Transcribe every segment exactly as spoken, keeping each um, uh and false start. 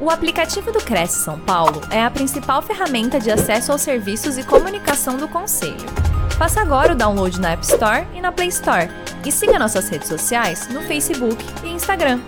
O aplicativo do CRECI São Paulo é a principal ferramenta de acesso aos serviços e comunicação do Conselho. Faça agora o download na App Store e na Play Store. E siga nossas redes sociais no Facebook e Instagram.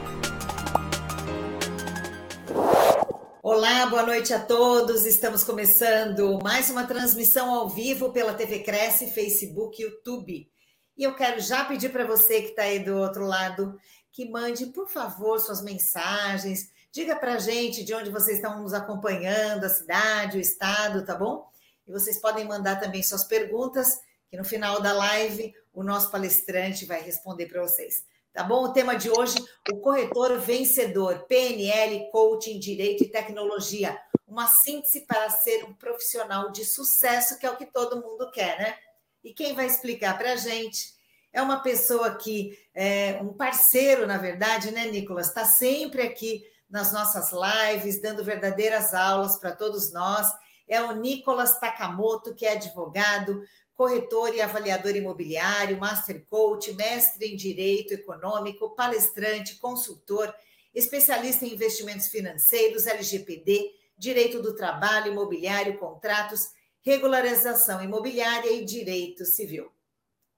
Olá, boa noite a todos. Estamos começando mais uma transmissão ao vivo pela T V CRECI, Facebook e YouTube. E eu quero já pedir para você que está aí do outro lado que mande, por favor, suas mensagens. Diga para a gente de onde vocês estão nos acompanhando, a cidade, o estado, tá bom? E vocês podem mandar também suas perguntas, que no final da live o nosso palestrante vai responder para vocês, tá bom? O tema de hoje, o corretor vencedor, P N L, coaching, direito e tecnologia. Uma síntese para ser um profissional de sucesso, que é o que todo mundo quer, né? E quem vai explicar para a gente é uma pessoa que, é um parceiro, na verdade, né, Nicolas? Está sempre aqui nas nossas lives, dando verdadeiras aulas para todos nós, é o Nicolas Takamoto, que é advogado, corretor e avaliador imobiliário, master coach, mestre em direito econômico, palestrante, consultor, especialista em investimentos financeiros, L G P D, direito do trabalho, imobiliário, contratos, regularização imobiliária e direito civil.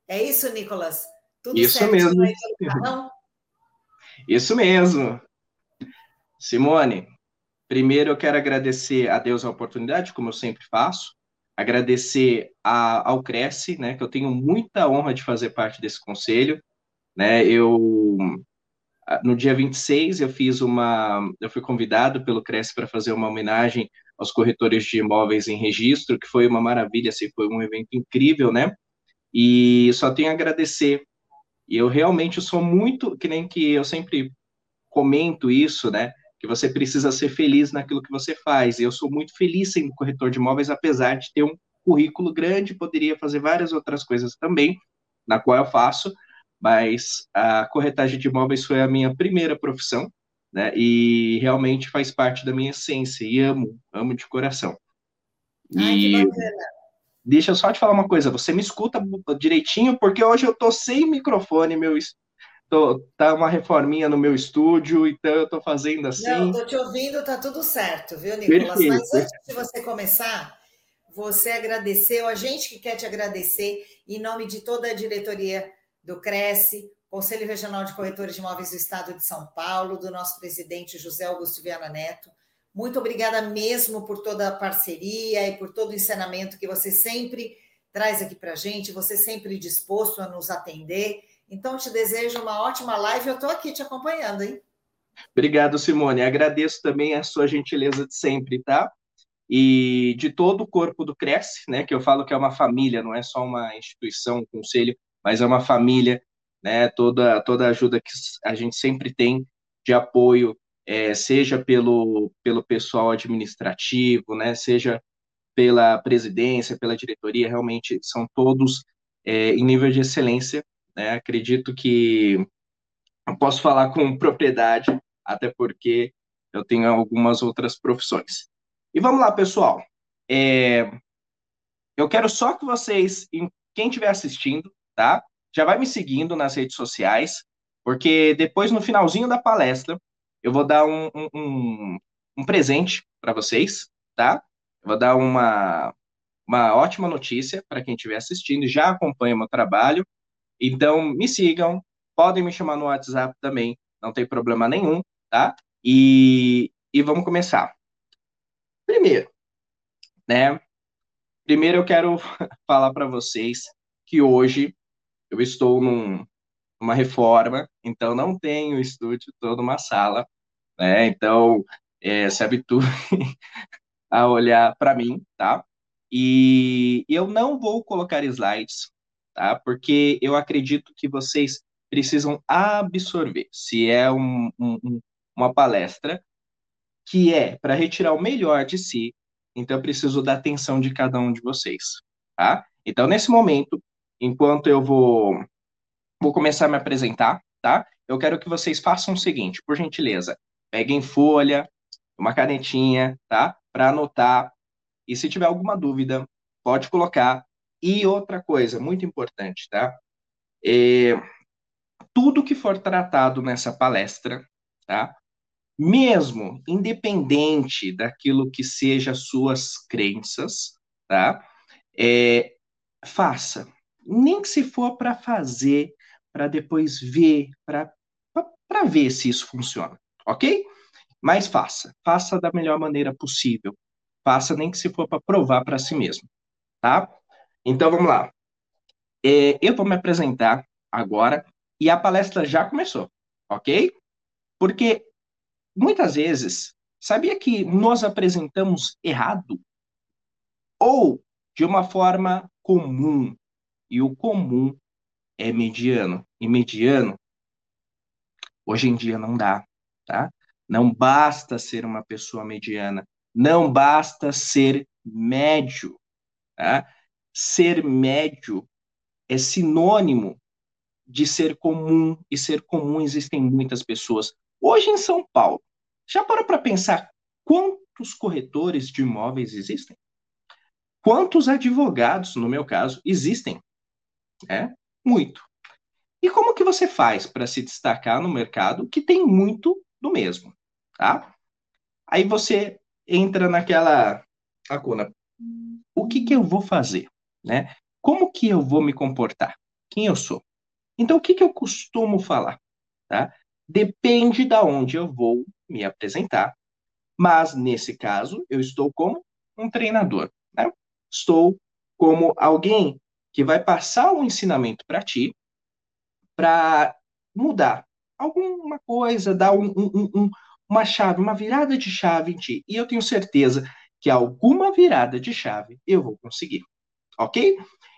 É isso, Nicolas? Tudo isso certo? Mesmo. Não? Isso mesmo. Simone, primeiro eu quero agradecer a Deus a oportunidade, como eu sempre faço, agradecer a, ao CRECI, né, que eu tenho muita honra de fazer parte desse conselho, né, eu, no dia vinte e seis, eu fiz uma, eu fui convidado pelo CRECI para fazer uma homenagem aos corretores de imóveis em registro, que foi uma maravilha, assim, foi um evento incrível, né, e só tenho a agradecer, e eu realmente sou muito, que nem que eu sempre comento isso, né, que você precisa ser feliz naquilo que você faz. E eu sou muito feliz sendo corretor de imóveis, apesar de ter um currículo grande, poderia fazer várias outras coisas também, na qual eu faço, mas a corretagem de imóveis foi a minha primeira profissão, né, e realmente faz parte da minha essência, e amo, amo de coração. Ai, e deixa eu só te falar uma coisa, você me escuta direitinho, porque hoje eu tô sem microfone, meu Tô, tá uma reforminha no meu estúdio, então eu tô fazendo assim. Não, tô te ouvindo, tá tudo certo, viu, Nicolas? Perfeito. Mas antes de você começar, você agradeceu, a gente que quer te agradecer, em nome de toda a diretoria do CRECI, Conselho Regional de Corretores de Imóveis do Estado de São Paulo, do nosso presidente José Augusto Viana Neto. Muito obrigada mesmo por toda a parceria e por todo o ensinamento que você sempre traz aqui pra gente, você sempre disposto a nos atender. Então, te desejo uma ótima live. Eu estou aqui te acompanhando, hein? Obrigado, Simone. Agradeço também a sua gentileza de sempre, tá? E de todo o corpo do CRECI, né? Que eu falo que é uma família, não é só uma instituição, um conselho, mas é uma família, né? Toda, toda a ajuda que a gente sempre tem de apoio, é, seja pelo, pelo pessoal administrativo, né? Seja pela presidência, pela diretoria, realmente são todos é, em nível de excelência. Né, acredito que eu posso falar com propriedade, até porque eu tenho algumas outras profissões. E vamos lá, pessoal. É, eu quero só que vocês, quem estiver assistindo, tá, já vai me seguindo nas redes sociais, porque depois, no finalzinho da palestra, eu vou dar um, um, um presente para vocês, tá? Eu vou dar uma, uma ótima notícia para quem estiver assistindo e já acompanha o meu trabalho. Então, me sigam, podem me chamar no WhatsApp também, não tem problema nenhum, tá? E, e vamos começar. Primeiro, né? Primeiro eu quero falar para vocês que hoje eu estou num, numa reforma, então não tenho estúdio, estou numa sala, né? Então, é, se habitue a olhar para mim, tá? E eu não vou colocar slides, tá? Porque eu acredito que vocês precisam absorver, se é um, um, uma palestra que é para retirar o melhor de si, então eu preciso da atenção de cada um de vocês, tá? Então, nesse momento, enquanto eu vou, vou começar a me apresentar, tá? Eu quero que vocês façam o seguinte, por gentileza, peguem folha, uma canetinha, tá? Para anotar, e se tiver alguma dúvida, pode colocar. E outra coisa muito importante, tá? É, tudo que for tratado nessa palestra, tá? mesmo independente daquilo que seja suas crenças, tá? É, faça. Nem que se for para fazer, para depois ver, para ver se isso funciona, ok? Mas faça. Faça da melhor maneira possível. Faça nem que se for para provar para si mesmo, tá? Então, vamos lá. É, eu vou me apresentar agora e a palestra já começou, ok? Porque muitas vezes, sabia que nós apresentamos errado? Ou de uma forma comum. E o comum é mediano. E mediano, hoje em dia não dá, tá? Não basta ser uma pessoa mediana. Não basta ser médio, tá? Ser médio é sinônimo de ser comum. E ser comum existem muitas pessoas. Hoje em São Paulo, já parou para pensar quantos corretores de imóveis existem? Quantos advogados, no meu caso, existem? É, muito. E como que você faz para se destacar no mercado que tem muito do mesmo, tá? Aí você entra naquela lacuna. O que que eu vou fazer, né? Como que eu vou me comportar? Quem eu sou? Então, o que que eu costumo falar, tá? Depende de onde eu vou me apresentar, mas nesse caso, eu estou como um treinador, né? Estou como alguém que vai passar um ensinamento para ti, para mudar alguma coisa, dar um, um, um, uma chave, uma virada de chave em ti. E eu tenho certeza que alguma virada de chave eu vou conseguir, ok?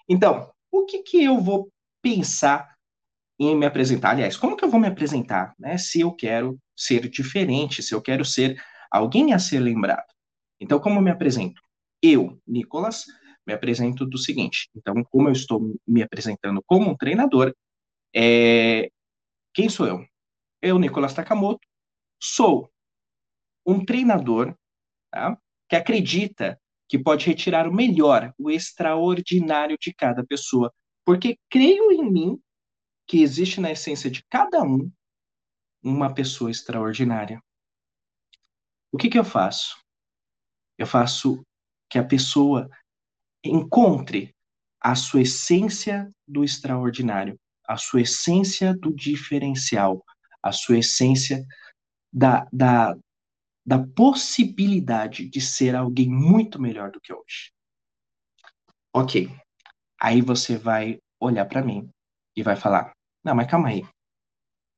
Então, o que que eu vou pensar em me apresentar? Aliás, como que eu vou me apresentar, né? Se eu quero ser diferente, se eu quero ser alguém a ser lembrado. Então, como eu me apresento? Eu, Nicolas, me apresento do seguinte. Então, como eu estou me apresentando como um treinador, é... quem sou eu? Eu, Nicolas Takamoto, sou um treinador, tá? Que acredita que pode retirar o melhor, o extraordinário de cada pessoa, porque creio em mim que existe na essência de cada um uma pessoa extraordinária. O que que eu faço? Eu faço que a pessoa encontre a sua essência do extraordinário, a sua essência do diferencial, a sua essência da, da, da possibilidade de ser alguém muito melhor do que hoje. Ok. Aí você vai olhar para mim e vai falar, não, mas calma aí,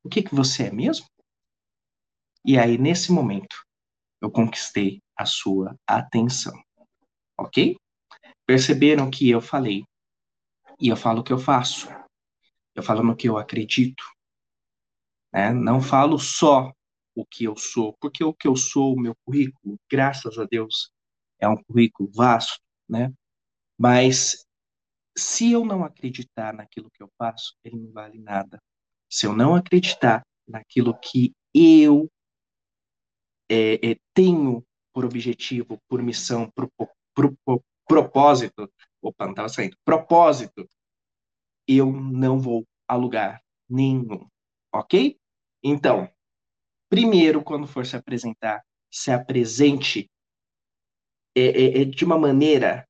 o que que você é mesmo? E aí, nesse momento, eu conquistei a sua atenção, ok? Perceberam que eu falei, e eu falo o que eu faço, eu falo no que eu acredito, né? Não falo só o que eu sou, porque o que eu sou, o meu currículo, graças a Deus, é um currículo vasto, né? Mas se eu não acreditar naquilo que eu faço, ele não vale nada. Se eu não acreditar naquilo que eu é, é, tenho por objetivo, por missão, por, por, por propósito, opa, não estava saindo, propósito, eu não vou a lugar nenhum, ok? Então, primeiro, quando for se apresentar, se apresente é, é, é de uma maneira...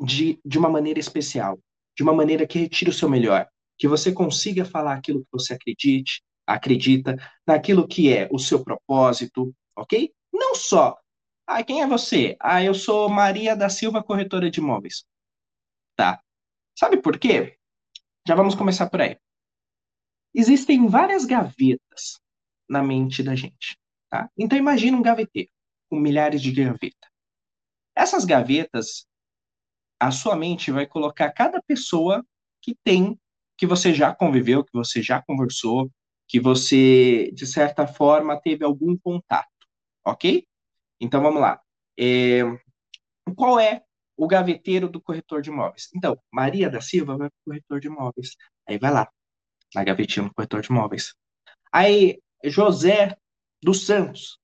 De, de uma maneira especial, de uma maneira que retire o seu melhor, que você consiga falar aquilo que você acredite, acredita, naquilo que é o seu propósito, ok? Não só, ah, quem é você? Ah, eu sou Maria da Silva, corretora de imóveis. Tá. Sabe por quê? Já vamos começar por aí. Existem várias gavetas na mente da gente, tá? Então imagina um gaveteiro, com milhares de gavetas. Essas gavetas, a sua mente vai colocar cada pessoa que tem, que você já conviveu, que você já conversou, que você, de certa forma, teve algum contato, ok? Então, vamos lá. É, qual é o gaveteiro do corretor de imóveis? Então, Maria da Silva vai para o corretor de imóveis. Aí vai lá, na gavetinha do corretor de imóveis. Aí, José dos Santos,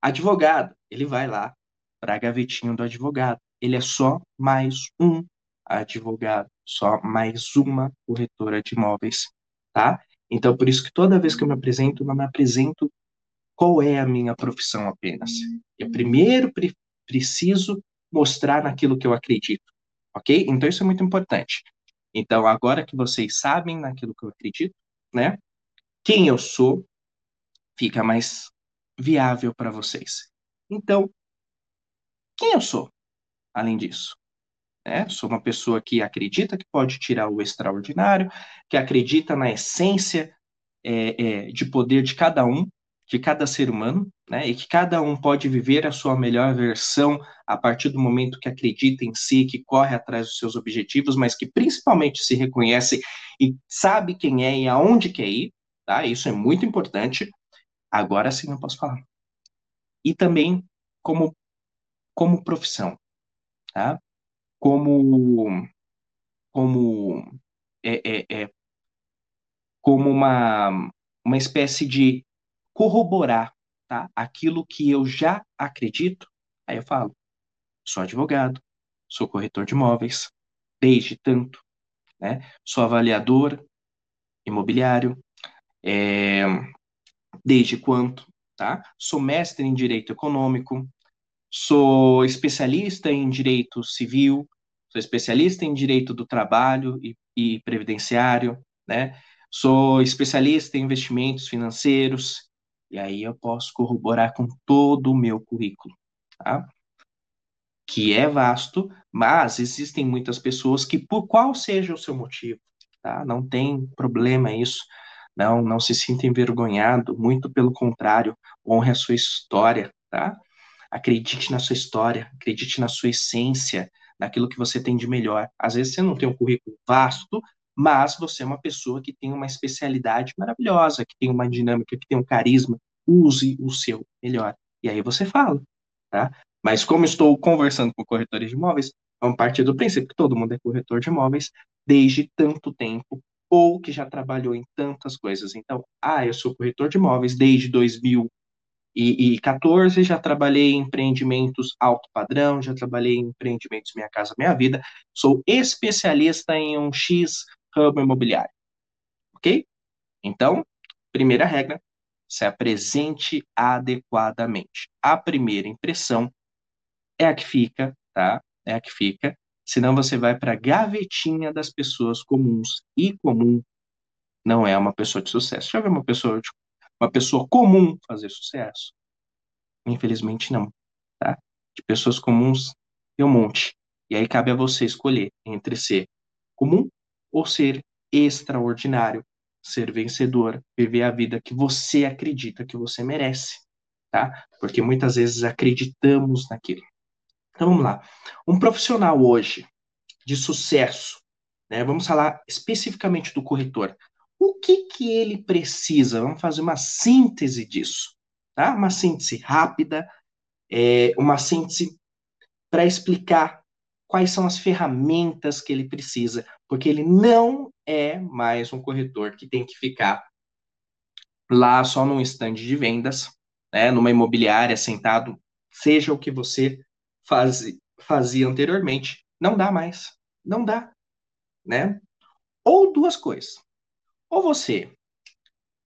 advogado, ele vai lá para a gavetinha do advogado. Ele é só mais um advogado, só mais uma corretora de imóveis, tá? Então, por isso que toda vez que eu me apresento, eu não me apresento qual é a minha profissão apenas. Eu primeiro pre- preciso mostrar naquilo que eu acredito, ok? Então, isso é muito importante. Então, agora que vocês sabem naquilo que eu acredito, né? Quem eu sou fica mais viável para vocês. Então, quem eu sou, além disso? É, sou uma pessoa que acredita que pode tirar o extraordinário, que acredita na essência é, é, de poder de cada um, de cada ser humano, né? E que cada um pode viver a sua melhor versão a partir do momento que acredita em si, que corre atrás dos seus objetivos, mas que principalmente se reconhece e sabe quem é e aonde quer ir, tá? Isso é muito importante. Agora sim eu posso falar. E também como, como profissão, tá? como, como, é, é, é, como uma, uma espécie de corroborar, tá? Aquilo que eu já acredito. Aí eu falo, sou advogado, sou corretor de imóveis, desde tanto, né? Sou avaliador imobiliário, é, desde quanto, tá? Sou mestre em direito econômico, sou especialista em direito civil, sou especialista em direito do trabalho e, e previdenciário, né? Sou especialista em investimentos financeiros, e aí eu posso corroborar com todo o meu currículo, tá? Que é vasto, mas existem muitas pessoas que, por qual seja o seu motivo, tá? Não tem problema isso, não, não se sinta envergonhado, muito pelo contrário, honre a sua história, tá? Acredite na sua história, acredite na sua essência, naquilo que você tem de melhor. Às vezes você não tem um currículo vasto, mas você é uma pessoa que tem uma especialidade maravilhosa, que tem uma dinâmica, que tem um carisma. Use o seu melhor. E aí você fala, tá? Mas como estou conversando com corretores de imóveis, vamos partir do princípio que todo mundo é corretor de imóveis desde tanto tempo, ou que já trabalhou em tantas coisas. Então, ah, eu sou corretor de imóveis desde dois mil. E, e quatorze, já trabalhei em empreendimentos alto padrão, já trabalhei em empreendimentos Minha Casa Minha Vida, sou especialista em um X ramo imobiliário, ok? Então, primeira regra, se apresente adequadamente. A primeira impressão é a que fica, tá? É a que fica, senão você vai para a gavetinha das pessoas comuns, e comum não é uma pessoa de sucesso. Já viu uma pessoa de Uma pessoa comum fazer sucesso? Infelizmente não, tá? De pessoas comuns tem um monte. E aí cabe a você escolher entre ser comum ou ser extraordinário, ser vencedor, viver a vida que você acredita que você merece, tá? Porque muitas vezes acreditamos naquilo. Então vamos lá. Um profissional hoje de sucesso, né? Vamos falar especificamente do corretor. O que que ele precisa? Vamos fazer uma síntese disso, tá? Uma síntese rápida, é, uma síntese para explicar quais são as ferramentas que ele precisa, porque ele não é mais um corretor que tem que ficar lá só num stand de vendas, né? Numa imobiliária, sentado, seja o que você faz, fazia anteriormente. Não dá mais, não dá, né? Ou duas coisas. Ou você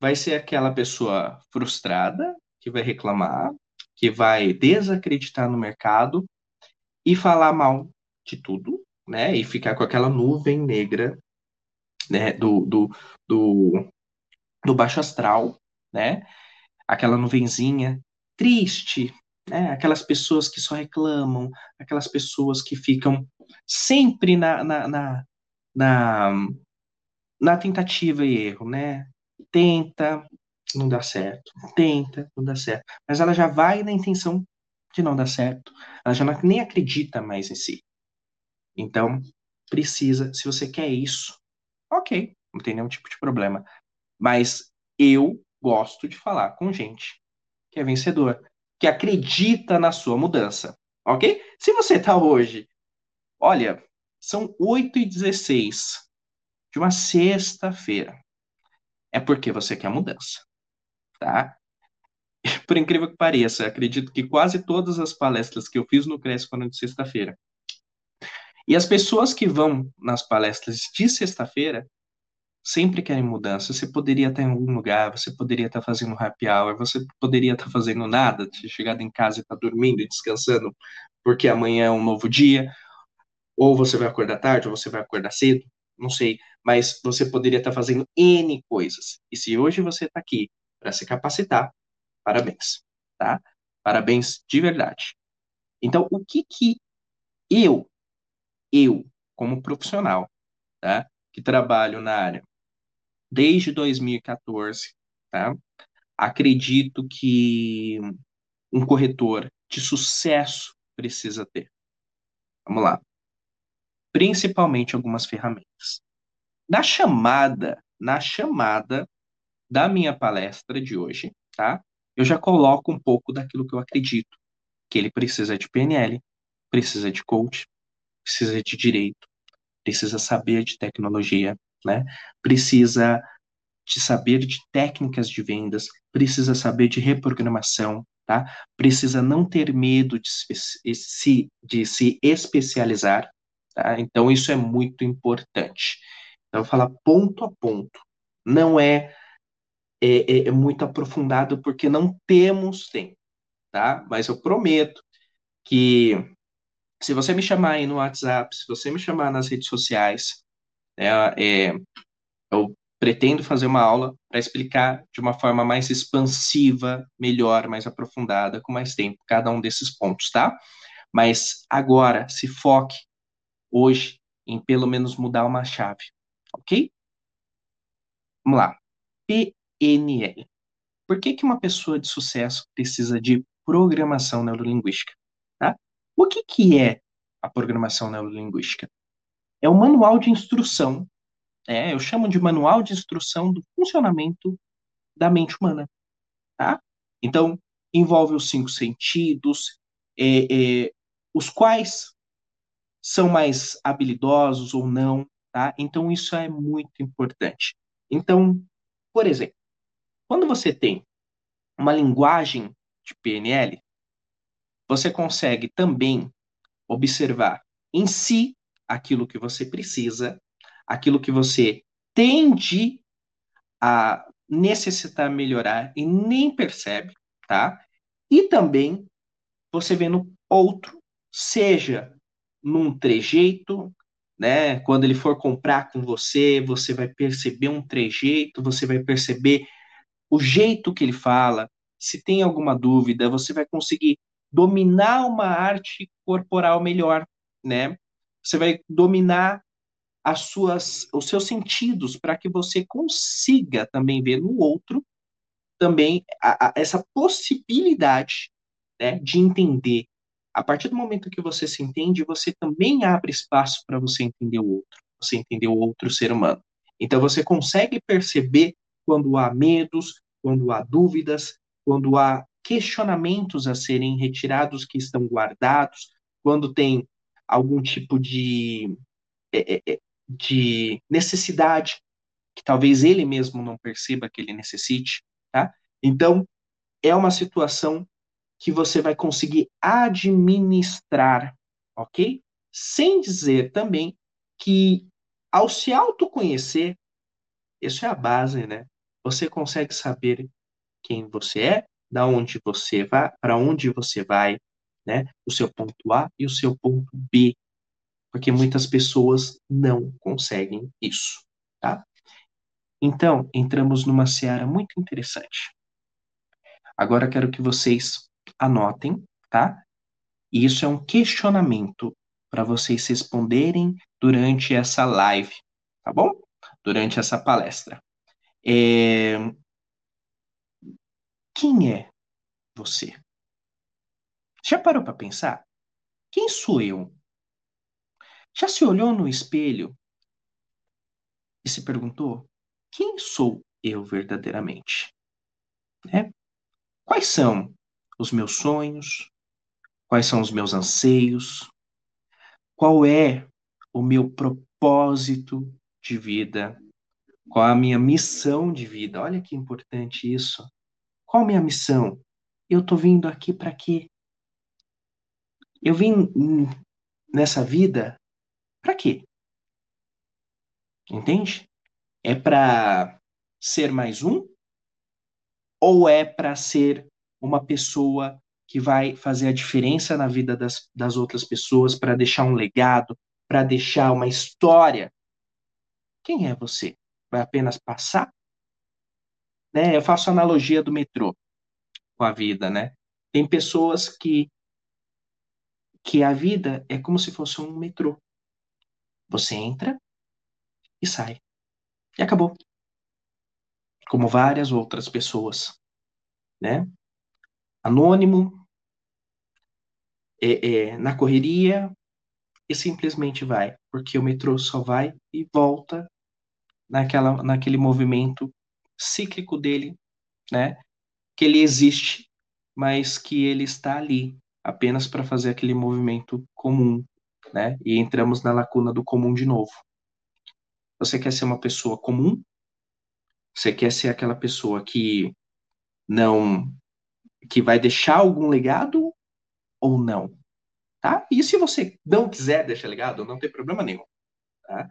vai ser aquela pessoa frustrada, que vai reclamar, que vai desacreditar no mercado e falar mal de tudo, né? E ficar com aquela nuvem negra, né? do, do, do, do baixo astral, né? Aquela nuvenzinha triste, né? Aquelas pessoas que só reclamam, aquelas pessoas que ficam sempre na... na, na, na na tentativa e erro, né? Tenta, não dá certo. Tenta, não dá certo. Mas ela já vai na intenção de não dar certo. Ela já não, nem acredita mais em si. Então, precisa, se você quer isso, ok, não tem nenhum tipo de problema. Mas eu gosto de falar com gente que é vencedor, que acredita na sua mudança, ok? Se você tá hoje, olha, são oito e dezesseis de uma sexta-feira, é porque você quer mudança, tá? Por incrível que pareça, acredito que quase todas as palestras que eu fiz no CRECI foram de sexta-feira. E as pessoas que vão nas palestras de sexta-feira sempre querem mudança. Você poderia estar em algum lugar, você poderia estar fazendo happy hour, você poderia estar fazendo nada, ter chegado em casa e estar dormindo e descansando, porque amanhã é um novo dia, ou você vai acordar tarde, ou você vai acordar cedo, não sei, mas você poderia estar fazendo N coisas. E se hoje você está aqui para se capacitar, parabéns, tá? Parabéns de verdade. Então, o que que eu, eu, como profissional, tá? Que trabalho na área desde dois mil e quatorze, tá? Acredito que um corretor de sucesso precisa ter. Vamos lá. Principalmente algumas ferramentas. Na chamada, na chamada da minha palestra de hoje, tá? Eu já coloco um pouco daquilo que eu acredito, que ele precisa de P N L, precisa de coach, precisa de direito, precisa saber de tecnologia, né? Precisa de saber de técnicas de vendas, precisa saber de reprogramação, tá? Precisa não ter medo de se, de se especializar, tá? Então, isso é muito importante. Então, eu falo ponto a ponto. Não é, é, é muito aprofundado, porque não temos tempo, tá? Mas eu prometo que, se você me chamar aí no WhatsApp, se você me chamar nas redes sociais, né, é, eu pretendo fazer uma aula para explicar de uma forma mais expansiva, melhor, mais aprofundada, com mais tempo, cada um desses pontos, tá? Mas agora, se foque hoje em pelo menos mudar uma chave, ok? Vamos lá. P N L. Por que que uma pessoa de sucesso precisa de programação neurolinguística? O que que é a programação neurolinguística? É o manual de instrução, né? Eu chamo de manual de instrução do funcionamento da mente humana, tá? Então, envolve os cinco sentidos, é, é, os quais são mais habilidosos ou não, tá? Então, isso é muito importante. Então, por exemplo, quando você tem uma linguagem de P N L, você consegue também observar em si aquilo que você precisa, aquilo que você tende a necessitar melhorar e nem percebe, tá? E também você vê no outro, seja num trejeito, né? Quando ele for comprar com você, você vai perceber um trejeito, você vai perceber o jeito que ele fala. Se tem alguma dúvida, você vai conseguir dominar uma arte corporal melhor, né? Você vai dominar as suas, os seus sentidos para que você consiga também ver no outro também a, a, essa possibilidade, né, de entender. A partir do momento que você se entende, você também abre espaço para você entender o outro, você entender o outro ser humano. Então, você consegue perceber quando há medos, quando há dúvidas, quando há questionamentos a serem retirados que estão guardados, quando tem algum tipo de, de necessidade que talvez ele mesmo não perceba que ele necessite, tá? Então, é uma situação que você vai conseguir administrar, ok? Sem dizer também que, ao se autoconhecer, isso é a base, né? Você consegue saber quem você é, da onde você vai, para onde você vai, né? O seu ponto A e o seu ponto B, porque muitas pessoas não conseguem isso, tá? Então, entramos numa seara muito interessante. Agora, quero que vocês anotem, tá? E isso é um questionamento para vocês responderem durante essa live, tá bom? Durante essa palestra. É... Quem é você? Já parou para pensar? Quem sou eu? Já se olhou no espelho e se perguntou: quem sou eu verdadeiramente? Né? Quais são os meus sonhos? Quais são os meus anseios? Qual é o meu propósito de vida? Qual a minha missão de vida? Olha que importante isso. Qual a minha missão? Eu estou vindo aqui para quê? Eu vim nessa vida para quê? Entende? É para ser mais um? Ou é para ser uma pessoa que vai fazer a diferença na vida das, das outras pessoas, para deixar um legado, para deixar uma história? Quem é você? Vai apenas passar? Né? Eu faço analogia do metrô com a vida, né? Tem pessoas que, que a vida é como se fosse um metrô. Você entra e sai. E acabou. Como várias outras pessoas, né? Anônimo, é, é, na correria, e simplesmente vai, porque o metrô só vai e volta naquela, naquele movimento cíclico dele, né? Que ele existe, mas que ele está ali apenas para fazer aquele movimento comum, né? E entramos na lacuna do comum de novo. Você quer ser uma pessoa comum? Você quer ser aquela pessoa que não, que vai deixar algum legado ou não, tá? E se você não quiser deixar legado, não tem problema nenhum, tá?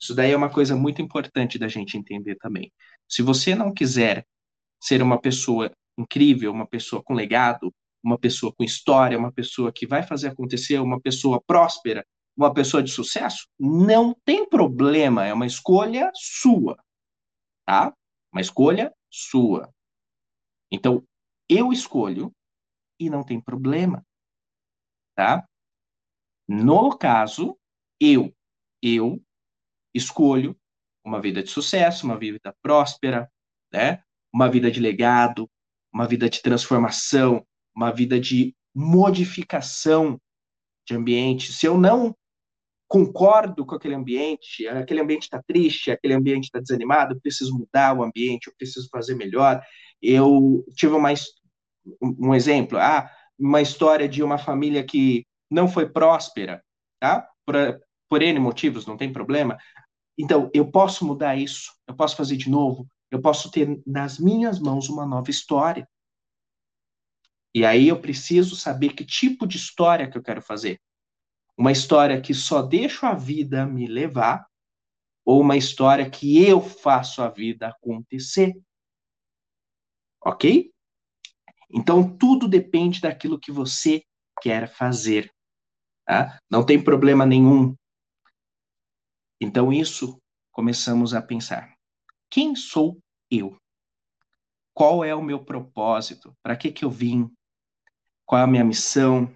Isso daí é uma coisa muito importante da gente entender também. Se você não quiser ser uma pessoa incrível, uma pessoa com legado, uma pessoa com história, uma pessoa que vai fazer acontecer, uma pessoa próspera, uma pessoa de sucesso, não tem problema, é uma escolha sua, tá? Uma escolha sua. Então, eu escolho e não tem problema, tá? No caso, eu, eu escolho uma vida de sucesso, uma vida próspera, né? Uma vida de legado, uma vida de transformação, uma vida de modificação de ambiente. Se eu não concordo com aquele ambiente, aquele ambiente está triste, aquele ambiente está desanimado, eu preciso mudar o ambiente, eu preciso fazer melhor. Eu tive uma, um exemplo, ah, uma história de uma família que não foi próspera, tá? Por, por N motivos, não tem problema. Então, eu posso mudar isso, eu posso fazer de novo, eu posso ter nas minhas mãos uma nova história. E aí eu preciso saber que tipo de história que eu quero fazer. Uma história que só deixo a vida me levar, ou uma história que eu faço a vida acontecer. Ok? Então, tudo depende daquilo que você quer fazer, tá? Não tem problema nenhum. Então, isso, começamos a pensar. Quem sou eu? Qual é o meu propósito? Para que que eu vim? Qual é a minha missão?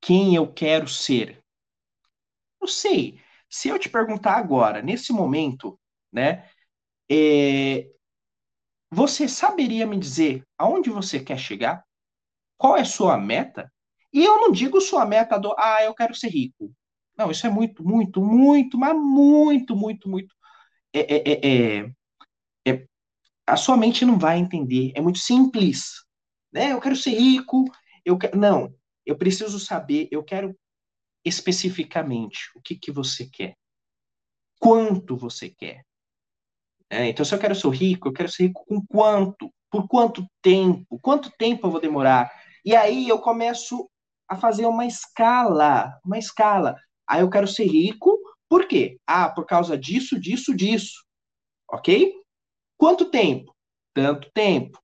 Quem eu quero ser? Não sei. Se eu te perguntar agora, nesse momento, né, é, você saberia me dizer aonde você quer chegar? Qual é sua meta? E eu não digo sua meta do, ah, eu quero ser rico. Não, isso é muito, muito, muito, mas muito, muito, muito... É, é, é, é, é, a sua mente não vai entender. É muito simples, né? Eu quero ser rico, eu quero... Não, eu preciso saber, eu quero especificamente o que, que você quer. Quanto você quer. É, então, se eu quero ser rico, eu quero ser rico com quanto? Por quanto tempo? Quanto tempo eu vou demorar? E aí eu começo a fazer uma escala, uma escala. Aí eu quero ser rico, por quê? Ah, por causa disso, disso, disso. Ok? Quanto tempo? Tanto tempo.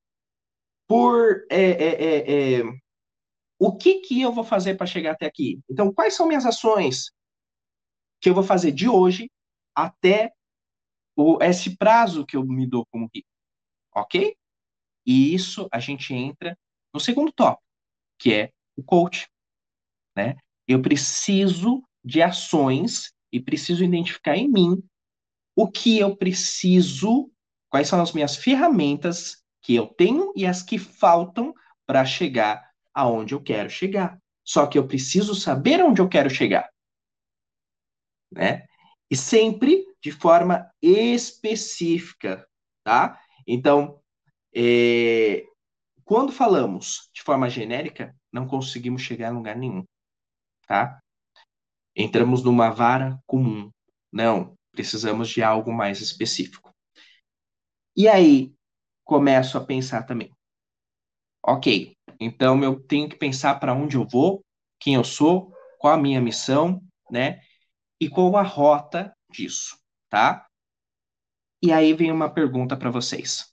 Por é, é, é, é, o que, que eu vou fazer para chegar até aqui? Então, quais são minhas ações que eu vou fazer de hoje até o, esse prazo que eu me dou como rico? Ok? E isso a gente entra no segundo tópico, que é o coach, né? Eu preciso de ações e preciso identificar em mim o que eu preciso, quais são as minhas ferramentas que eu tenho e as que faltam para chegar aonde eu quero chegar. Só que eu preciso saber onde eu quero chegar, né? E sempre de forma específica, tá? Então, é... quando falamos de forma genérica, não conseguimos chegar em lugar nenhum, tá? Entramos numa vara comum. Não, precisamos de algo mais específico. E aí, começo a pensar também. Ok, então eu tenho que pensar para onde eu vou, quem eu sou, qual a minha missão, né? E qual a rota disso, tá? E aí vem uma pergunta para vocês.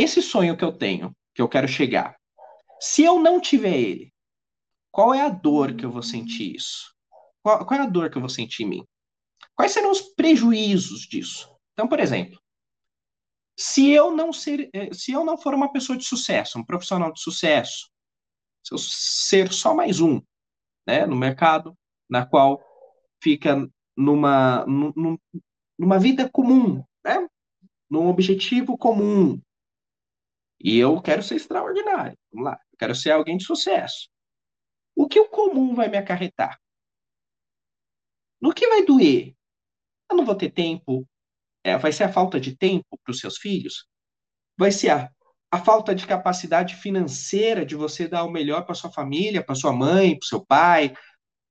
Esse sonho que eu tenho, que eu quero chegar, se eu não tiver ele, qual é a dor que eu vou sentir isso? Qual, qual é a dor que eu vou sentir em mim? Quais serão os prejuízos disso? Então, por exemplo, se eu não ser, se eu não for uma pessoa de sucesso, um profissional de sucesso, se eu ser só mais um, né, no mercado, na qual fica numa, num, numa vida comum, né, num objetivo comum, e eu quero ser extraordinário, vamos lá, eu quero ser alguém de sucesso, o que o comum vai me acarretar? No que vai doer? Eu não vou ter tempo. É, vai ser a falta de tempo para os seus filhos? Vai ser a, a falta de capacidade financeira de você dar o melhor para sua família, para sua mãe, para seu pai,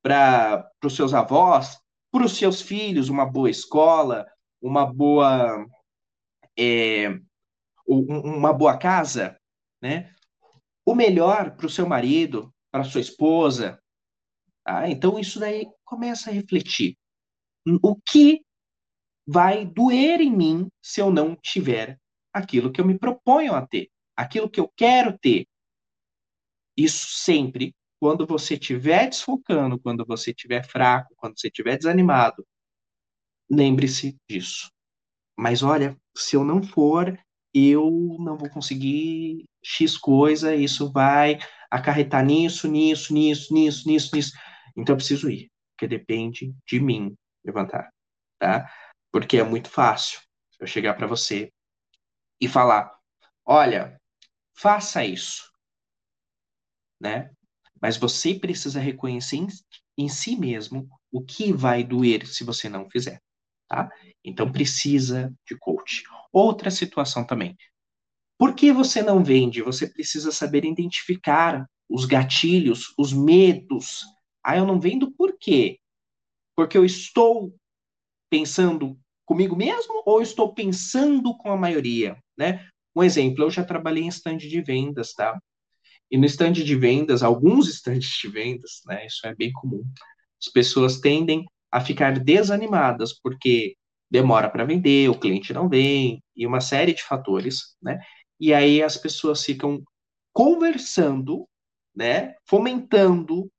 para os seus avós, para os seus filhos, uma boa escola, uma boa, é, uma boa casa, né? O melhor para o seu marido, para sua esposa. Ah, então isso daí começa a refletir. O que vai doer em mim se eu não tiver aquilo que eu me proponho a ter, aquilo que eu quero ter? Isso sempre, quando você estiver desfocando, quando você estiver fraco, quando você estiver desanimado, lembre-se disso. Mas olha, se eu não for, eu não vou conseguir X coisa, isso vai acarretar nisso, nisso, nisso, nisso, nisso, nisso. Então eu preciso ir, porque depende de mim levantar, tá? Porque é muito fácil eu chegar para você e falar, olha, faça isso, né? Mas você precisa reconhecer em, em si mesmo o que vai doer se você não fizer, tá? Então precisa de coach. Outra situação também. Por que você não vende? Você precisa saber identificar os gatilhos, os medos. Ah, eu não vendo por quê? Porque eu estou pensando comigo mesmo ou eu estou pensando com a maioria, né? Um exemplo, eu já trabalhei em stand de vendas, tá? E no stand de vendas, alguns stands de vendas, né? Isso é bem comum. As pessoas tendem a ficar desanimadas porque demora para vender, o cliente não vem, e uma série de fatores, né? E aí as pessoas ficam conversando, né? Fomentando,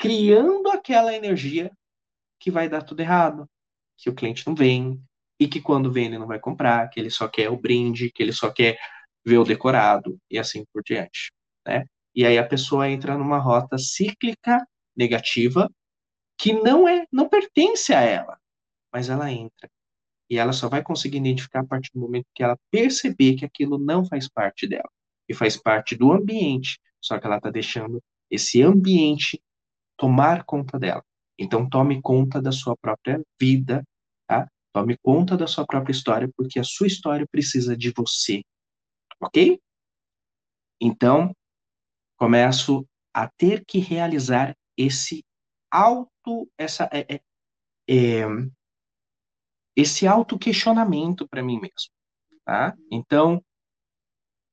criando aquela energia que vai dar tudo errado, que o cliente não vem, e que quando vem ele não vai comprar, que ele só quer o brinde, que ele só quer ver o decorado, e assim por diante, né? E aí a pessoa entra numa rota cíclica negativa, que não é, não pertence a ela, mas ela entra, e ela só vai conseguir identificar a partir do momento que ela perceber que aquilo não faz parte dela, e faz parte do ambiente, só que ela está deixando esse ambiente tomar conta dela. Então, tome conta da sua própria vida, tá? Tome conta da sua própria história, porque a sua história precisa de você, ok? Então, começo a ter que realizar esse auto, essa, é, é, é, esse auto-questionamento para mim mesmo, tá? Então,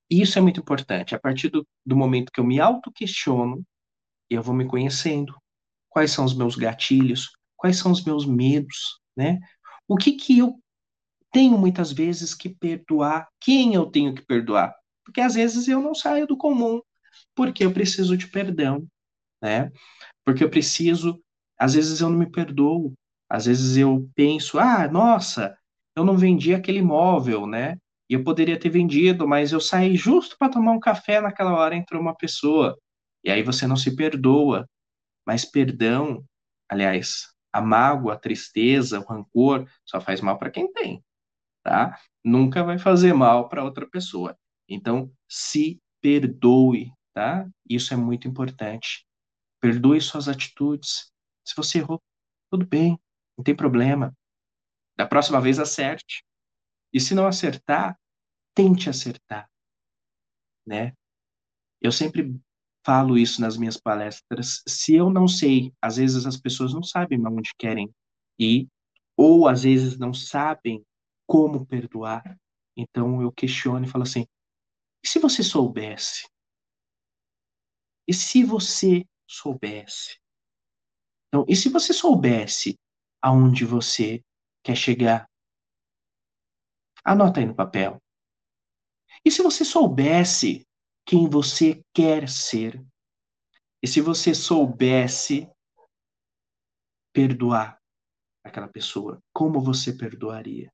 isso é muito importante. A partir do, do momento que eu me auto-questiono, eu vou me conhecendo. Quais são os meus gatilhos? Quais são os meus medos, né? O que que eu tenho muitas vezes que perdoar? Quem eu tenho que perdoar? Porque às vezes eu não saio do comum, porque eu preciso de perdão, né? Porque eu preciso, às vezes eu não me perdoo, às vezes eu penso, ah, nossa, eu não vendi aquele imóvel, né? E eu poderia ter vendido, mas eu saí justo para tomar um café, naquela hora entrou uma pessoa. E aí você não se perdoa, mas perdão, aliás, a mágoa, a tristeza, o rancor, só faz mal para quem tem, tá? Nunca vai fazer mal para outra pessoa. Então, se perdoe, tá? Isso é muito importante. Perdoe suas atitudes. Se você errou, tudo bem, não tem problema. Da próxima vez, acerte. E se não acertar, tente acertar, né? Eu sempre falo isso nas minhas palestras, se eu não sei, às vezes as pessoas não sabem onde querem ir, ou às vezes não sabem como perdoar, então eu questiono e falo assim, e se você soubesse? E se você soubesse? Então, e se você soubesse aonde você quer chegar? Anota aí no papel. E se você soubesse quem você quer ser? E se você soubesse perdoar aquela pessoa, como você perdoaria?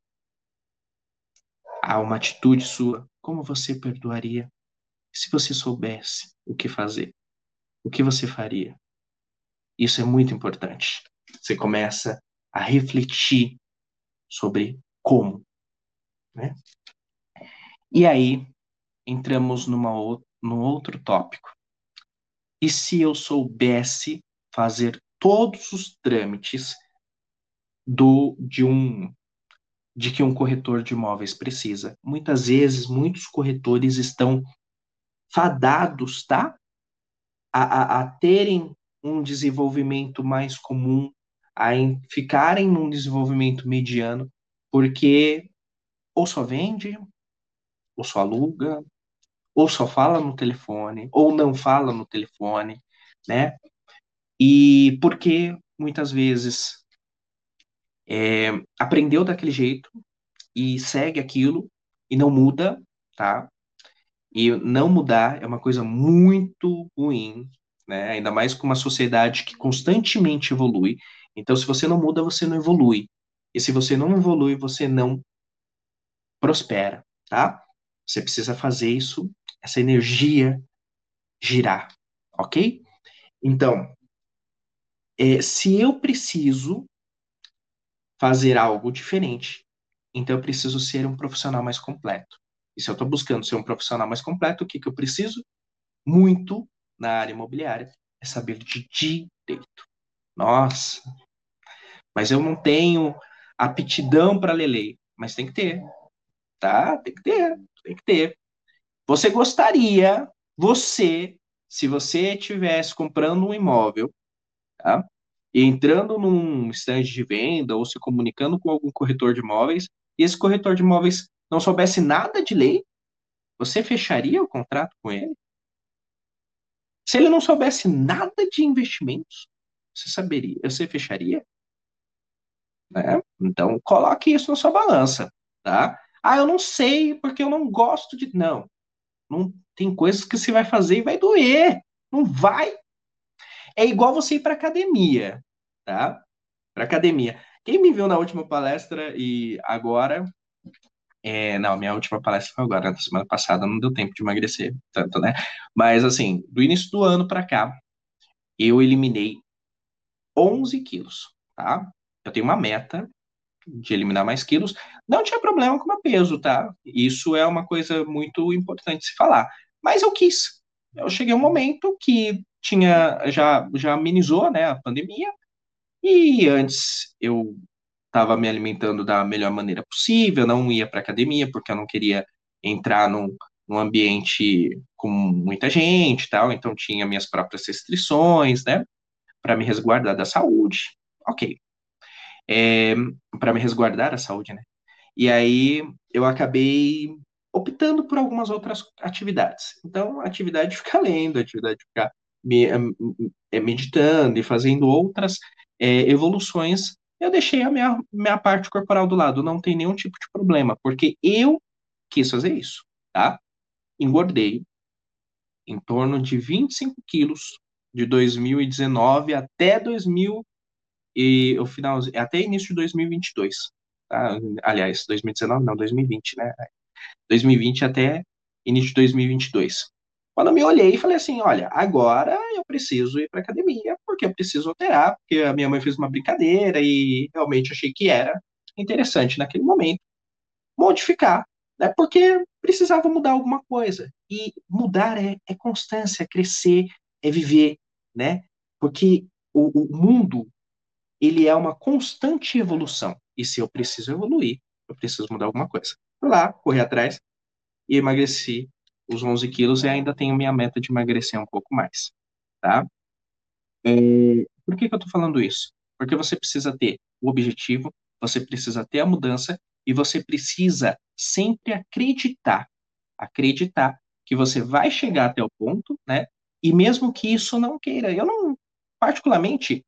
Há uma atitude sua, como você perdoaria? E se você soubesse o que fazer? O que você faria? Isso é muito importante. Você começa a refletir sobre como, né? E aí, entramos numa ou... num outro tópico. E se eu soubesse fazer todos os trâmites do, de, um, de que um corretor de imóveis precisa? Muitas vezes, muitos corretores estão fadados, tá? A, a, a terem um desenvolvimento mais comum, a em, ficarem num desenvolvimento mediano, porque ou só vende, ou só aluga, ou só fala no telefone, ou não fala no telefone, né? E porque muitas vezes é, aprendeu daquele jeito e segue aquilo e não muda, tá? E não mudar é uma coisa muito ruim, né? Ainda mais com uma sociedade que constantemente evolui. Então, se você não muda, você não evolui. E se você não evolui, você não prospera, tá? Você precisa fazer isso, essa energia girar, ok? Então, é, se eu preciso fazer algo diferente, então eu preciso ser um profissional mais completo. E se eu estou buscando ser um profissional mais completo, o que, que eu preciso? Muito na área imobiliária é saber de direito. Nossa, mas eu não tenho aptidão para ler lei, mas tem que ter, tá? Tem que ter. Tem que ter. Você gostaria, você, se você estivesse comprando um imóvel, tá? E entrando num stand de venda ou se comunicando com algum corretor de imóveis, e esse corretor de imóveis não soubesse nada de lei, você fecharia o contrato com ele? Se ele não soubesse nada de investimentos, você saberia, você fecharia? Né? Então, coloque isso na sua balança, tá? Ah, eu não sei, porque eu não gosto de... Não, não tem coisas que você vai fazer e vai doer. Não vai. É igual você ir para academia, tá? Para academia. Quem me viu na última palestra e agora... É, não, minha última palestra foi agora, na semana passada, não deu tempo de emagrecer tanto, né? Mas, assim, do início do ano para cá, eu eliminei onze quilos, tá? Eu tenho uma meta de eliminar mais quilos, não tinha problema com o meu peso, tá? Isso é uma coisa muito importante se falar. Mas eu quis. Eu cheguei a um momento que tinha, já, já amenizou, né, a pandemia, e antes eu estava me alimentando da melhor maneira possível, não ia para academia, porque eu não queria entrar num, num ambiente com muita gente e tal, então tinha minhas próprias restrições, né, para me resguardar da saúde. Ok. É, para me resguardar a saúde, né? E aí eu acabei optando por algumas outras atividades. Então, a atividade de ficar lendo, a atividade de ficar me, meditando e fazendo outras é, evoluções, eu deixei a minha, minha parte corporal do lado, não tem nenhum tipo de problema, porque eu quis fazer isso, tá? Engordei em torno de vinte e cinco quilos de dois mil e dezenove até dois mil e dezenove. E o final, até início de dois mil e vinte e dois, tá? Aliás, dois mil e dezenove, não, dois mil e vinte, né? dois mil e vinte até início de dois mil e vinte e dois. Quando eu me olhei e falei assim, olha, agora eu preciso ir para academia, porque eu preciso alterar, porque a minha mãe fez uma brincadeira e realmente achei que era interessante naquele momento modificar, né? Porque precisava mudar alguma coisa. E mudar é, é constância, é crescer, é viver, né? Porque o, o mundo... ele é uma constante evolução. E se eu preciso evoluir, eu preciso mudar alguma coisa. Fui lá, corri atrás e emagreci os onze quilos e ainda tenho minha meta de emagrecer um pouco mais, tá? E por que que eu tô falando isso? Porque você precisa ter o objetivo, você precisa ter a mudança e você precisa sempre acreditar, acreditar que você vai chegar até o ponto, né? E mesmo que isso não queira, eu não, particularmente...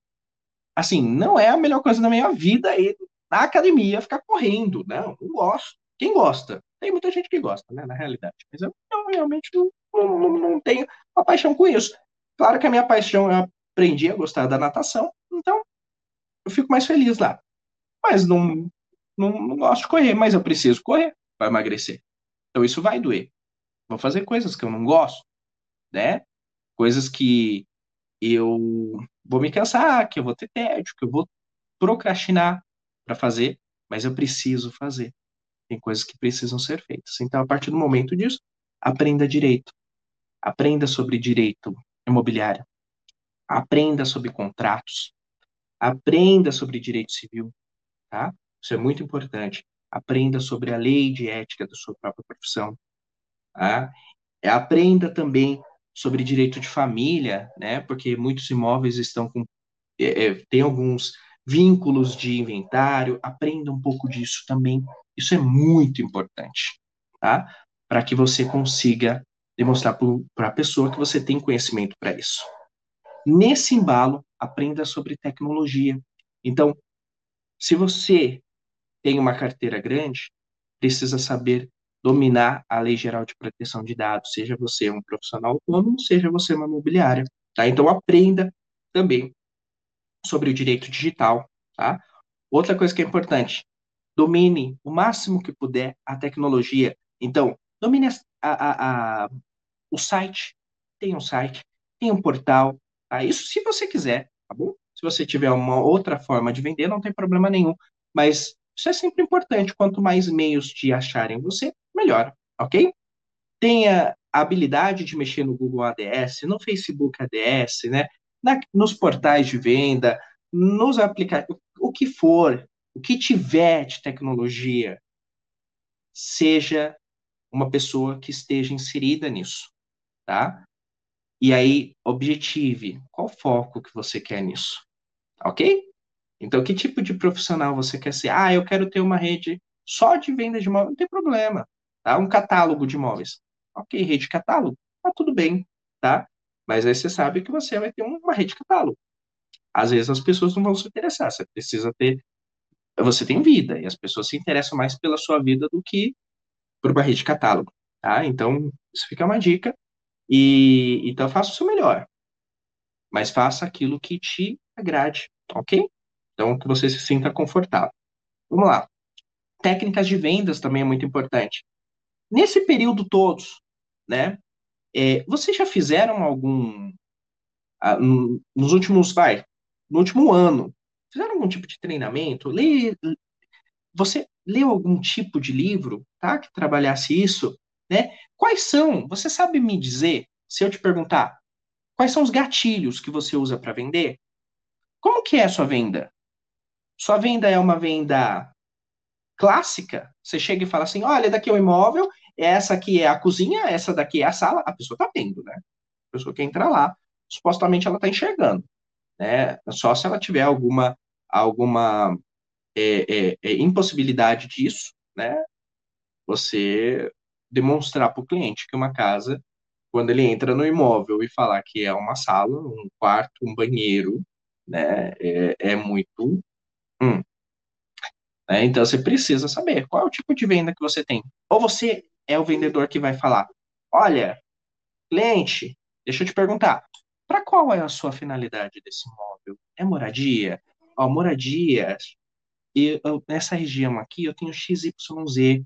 assim, não é a melhor coisa da minha vida ir na academia, ficar correndo, não, não gosto, Quem gosta? Tem muita gente que gosta, né, na realidade. Mas eu, eu realmente não, não, não tenho uma paixão com isso. Claro que a minha paixão, eu aprendi a gostar da natação, então eu fico mais feliz lá. Mas não, não, não gosto de correr, mas eu preciso correr para emagrecer. Então isso vai doer. Vou fazer coisas que eu não gosto, né? Coisas que eu vou me cansar, que eu vou ter tédio, que eu vou procrastinar para fazer, mas eu preciso fazer. Tem coisas que precisam ser feitas. Então, a partir do momento disso, aprenda direito. Aprenda sobre direito imobiliário. Aprenda sobre contratos. Aprenda sobre direito civil, tá? Isso é muito importante. Aprenda sobre a lei de ética da sua própria profissão, tá? Aprenda também sobre direito de família, né? Porque muitos imóveis estão com... É, é, tem alguns vínculos de inventário. Aprenda um pouco disso também. Isso é muito importante, tá? Para que você consiga demonstrar para a pessoa que você tem conhecimento para isso. Nesse embalo, aprenda sobre tecnologia. Então, se você tem uma carteira grande, precisa saber dominar a Lei Geral de Proteção de Dados, seja você um profissional autônomo, seja você uma imobiliária, tá? Então, aprenda também sobre o direito digital, tá? Outra coisa que é importante, domine o máximo que puder a tecnologia. Então, domine a, a, a, o site, tem um site, tem um portal, tá? Isso se você quiser, tá bom? Se você tiver uma outra forma de vender, não tem problema nenhum, mas isso é sempre importante, quanto mais meios te acharem você, melhor, ok? Tenha a habilidade de mexer no Google A D S, no Facebook A D S, né? Na, nos portais de venda, nos aplicativos, o que for, o que tiver de tecnologia, seja uma pessoa que esteja inserida nisso, tá? E aí, objetive, qual foco que você quer nisso, ok? Então, que tipo de profissional você quer ser? Ah, eu quero ter uma rede só de venda de imóveis, não tem problema, tá? Um catálogo de imóveis. Ok, rede catálogo, tá tudo bem, tá? Mas aí você sabe que você vai ter uma rede catálogo. Às vezes as pessoas não vão se interessar, você precisa ter... Você tem vida, e as pessoas se interessam mais pela sua vida do que por uma rede de catálogo, tá? Então, isso fica uma dica. E, então, faça o seu melhor. Mas faça aquilo que te agrade, ok? Então, que você se sinta confortável. Vamos lá. Técnicas de vendas também é muito importante. Nesse período todos, né? É, vocês já fizeram algum... Ah, um, nos últimos, vai, no último ano, fizeram algum tipo de treinamento? Lê, você leu algum tipo de livro, tá? Que trabalhasse isso, né? Quais são? Você sabe me dizer, se eu te perguntar, quais são os gatilhos que você usa para vender? Como que é a sua venda? Sua venda é uma venda clássica? Você chega e fala assim, olha, daqui é o imóvel, essa aqui é a cozinha, essa daqui é a sala. A pessoa tá vendo, né? A pessoa que entra lá, supostamente ela tá enxergando, né? Só se ela tiver alguma... alguma é, é, é, impossibilidade disso, né? Você demonstrar para o cliente que uma casa, quando ele entra no imóvel e falar que é uma sala, um quarto, um banheiro, né? É, é muito... Hum. É, então, você precisa saber qual é o tipo de venda que você tem. Ou você é o vendedor que vai falar, olha, cliente, deixa eu te perguntar, para qual é a sua finalidade desse imóvel? É moradia? Ó, moradia, eu, eu, nessa região aqui eu tenho X Y Z,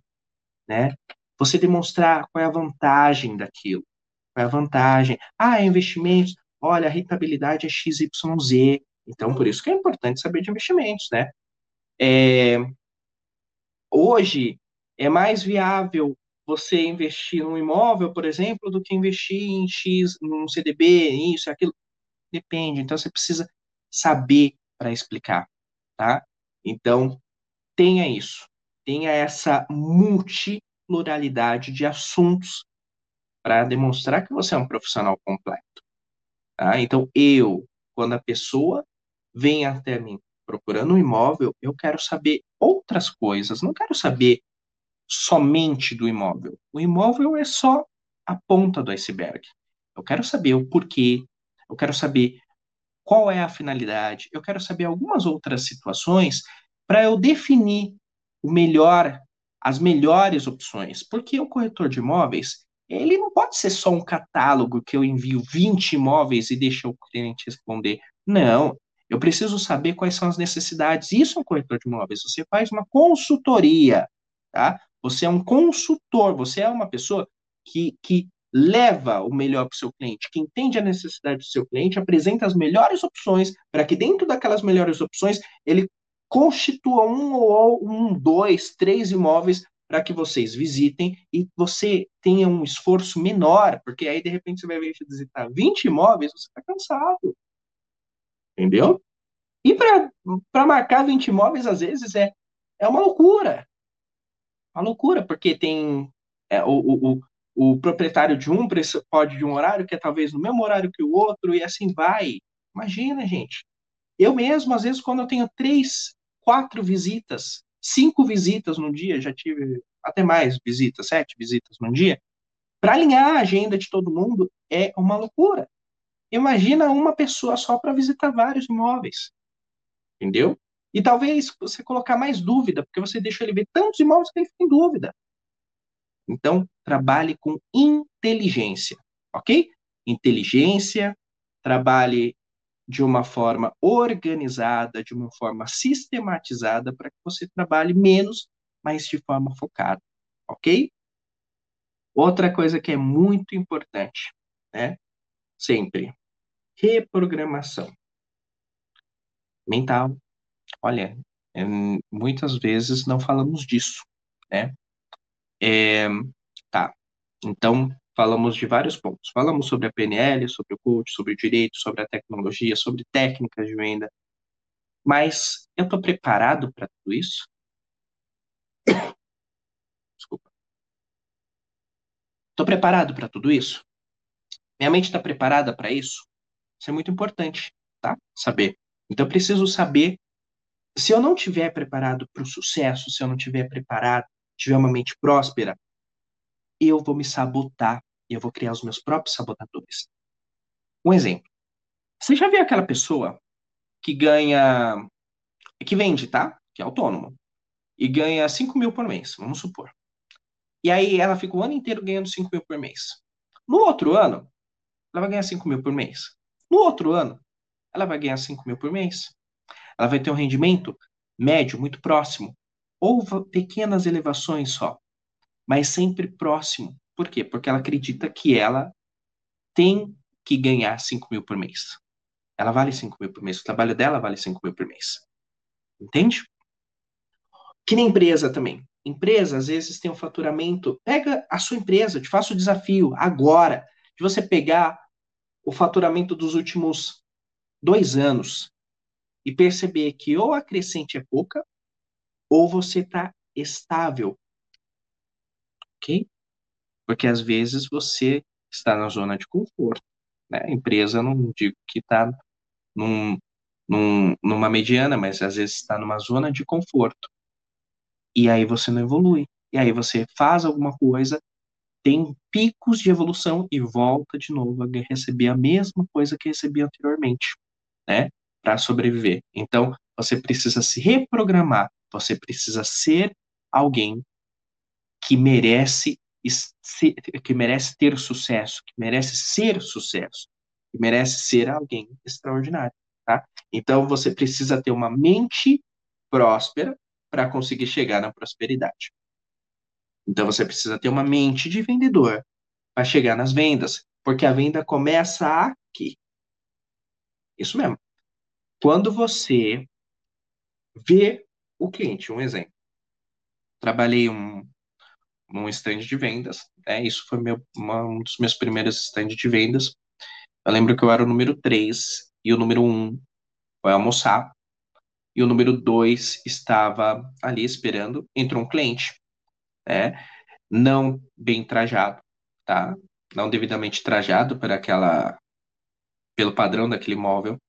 né? Você demonstrar qual é a vantagem daquilo, qual é a vantagem. Ah, é investimentos, olha, a rentabilidade é X Y Z, então por isso que é importante saber de investimentos, né? É, hoje é mais viável você investir num imóvel, por exemplo, do que investir em X, num C D B, isso, aquilo, depende, então você precisa saber para explicar, tá? Então, tenha isso, tenha essa multipluralidade de assuntos para demonstrar que você é um profissional completo, tá? Então, eu, quando a pessoa vem até mim procurando um imóvel, eu quero saber outras coisas, não quero saber somente do imóvel. O imóvel é só a ponta do iceberg. Eu quero saber o porquê, eu quero saber qual é a finalidade, eu quero saber algumas outras situações para eu definir o melhor, as melhores opções, porque o corretor de imóveis, ele não pode ser só um catálogo que eu envio vinte imóveis e deixo o cliente responder. Não, eu preciso saber quais são as necessidades. Isso é um corretor de imóveis, você faz uma consultoria, tá? Você é um consultor, você é uma pessoa que, que leva o melhor para o seu cliente, que entende a necessidade do seu cliente, apresenta as melhores opções, para que dentro daquelas melhores opções, ele constitua um ou um, dois, três imóveis para que vocês visitem e você tenha um esforço menor, porque aí, de repente, você vai visitar vinte imóveis, você está cansado. Entendeu? E para marcar vinte imóveis, às vezes, é, é uma loucura. Uma loucura, porque tem é, o, o, o proprietário de um pode de um horário, que é talvez no mesmo horário que o outro, e assim vai. Imagina, gente. Eu mesmo, às vezes, quando eu tenho três, quatro visitas, cinco visitas no dia, já tive até mais visitas, sete visitas no dia, para alinhar a agenda de todo mundo é uma loucura. Imagina uma pessoa só para visitar vários imóveis, entendeu? E talvez você colocar mais dúvida, porque você deixa ele ver tantos imóveis que ele fica em dúvida. Então, trabalhe com inteligência, ok? Inteligência, trabalhe de uma forma organizada, de uma forma sistematizada, para que você trabalhe menos, mas de forma focada, ok? Outra coisa que é muito importante, né? Sempre, reprogramação mental. Olha, muitas vezes não falamos disso, né? É, tá, então... Falamos de vários pontos. Falamos sobre a P N L, sobre o coach, sobre o direito, sobre a tecnologia, sobre técnicas de venda. Mas eu estou preparado para tudo isso? Desculpa. Estou preparado para tudo isso? Minha mente está preparada para isso? Isso é muito importante, tá? Saber. Então, eu preciso saber se eu não estiver preparado para o sucesso, se eu não estiver preparado, tiver uma mente próspera, eu vou me sabotar e eu vou criar os meus próprios sabotadores. Um exemplo. Você já viu aquela pessoa que ganha... que vende, tá? Que é autônomo. E ganha cinco mil por mês, vamos supor. E aí ela fica o ano inteiro ganhando cinco mil por mês. No outro ano, ela vai ganhar cinco mil por mês. No outro ano, ela vai ganhar cinco mil por mês. Ela vai ter um rendimento médio, muito próximo. Ou pequenas elevações só. Mas sempre próximo. Por quê? Porque ela acredita que ela tem que ganhar cinco mil por mês. Ela vale cinco mil por mês. O trabalho dela vale cinco mil por mês. Entende? Que nem empresa também. Empresa, às vezes, tem um faturamento... Pega a sua empresa, te faço o desafio, agora, de você pegar o faturamento dos últimos dois anos e perceber que ou a crescente é pouca, ou você está estável. Ok? Porque às vezes você está na zona de conforto, né? A empresa, não digo que está num, num, numa mediana, mas às vezes está numa zona de conforto. E aí você não evolui. E aí você faz alguma coisa, tem picos de evolução e volta de novo a receber a mesma coisa que recebia anteriormente, né? Para sobreviver. Então, você precisa se reprogramar. Você precisa ser alguém que merece, ser, que merece ter sucesso, que merece ser sucesso, que merece ser alguém extraordinário, tá? Então, você precisa ter uma mente próspera para conseguir chegar na prosperidade. Então, você precisa ter uma mente de vendedor para chegar nas vendas, porque a venda começa aqui. Isso mesmo. Quando você vê o cliente, um exemplo. Trabalhei um... num stand de vendas, né? Isso foi meu, uma, um dos meus primeiros stands de vendas. Eu lembro que eu era o número três e o número um foi almoçar e o número dois estava ali esperando. Entrou um cliente, né? Não bem trajado, tá? Não devidamente trajado para aquela, pelo padrão daquele imóvel.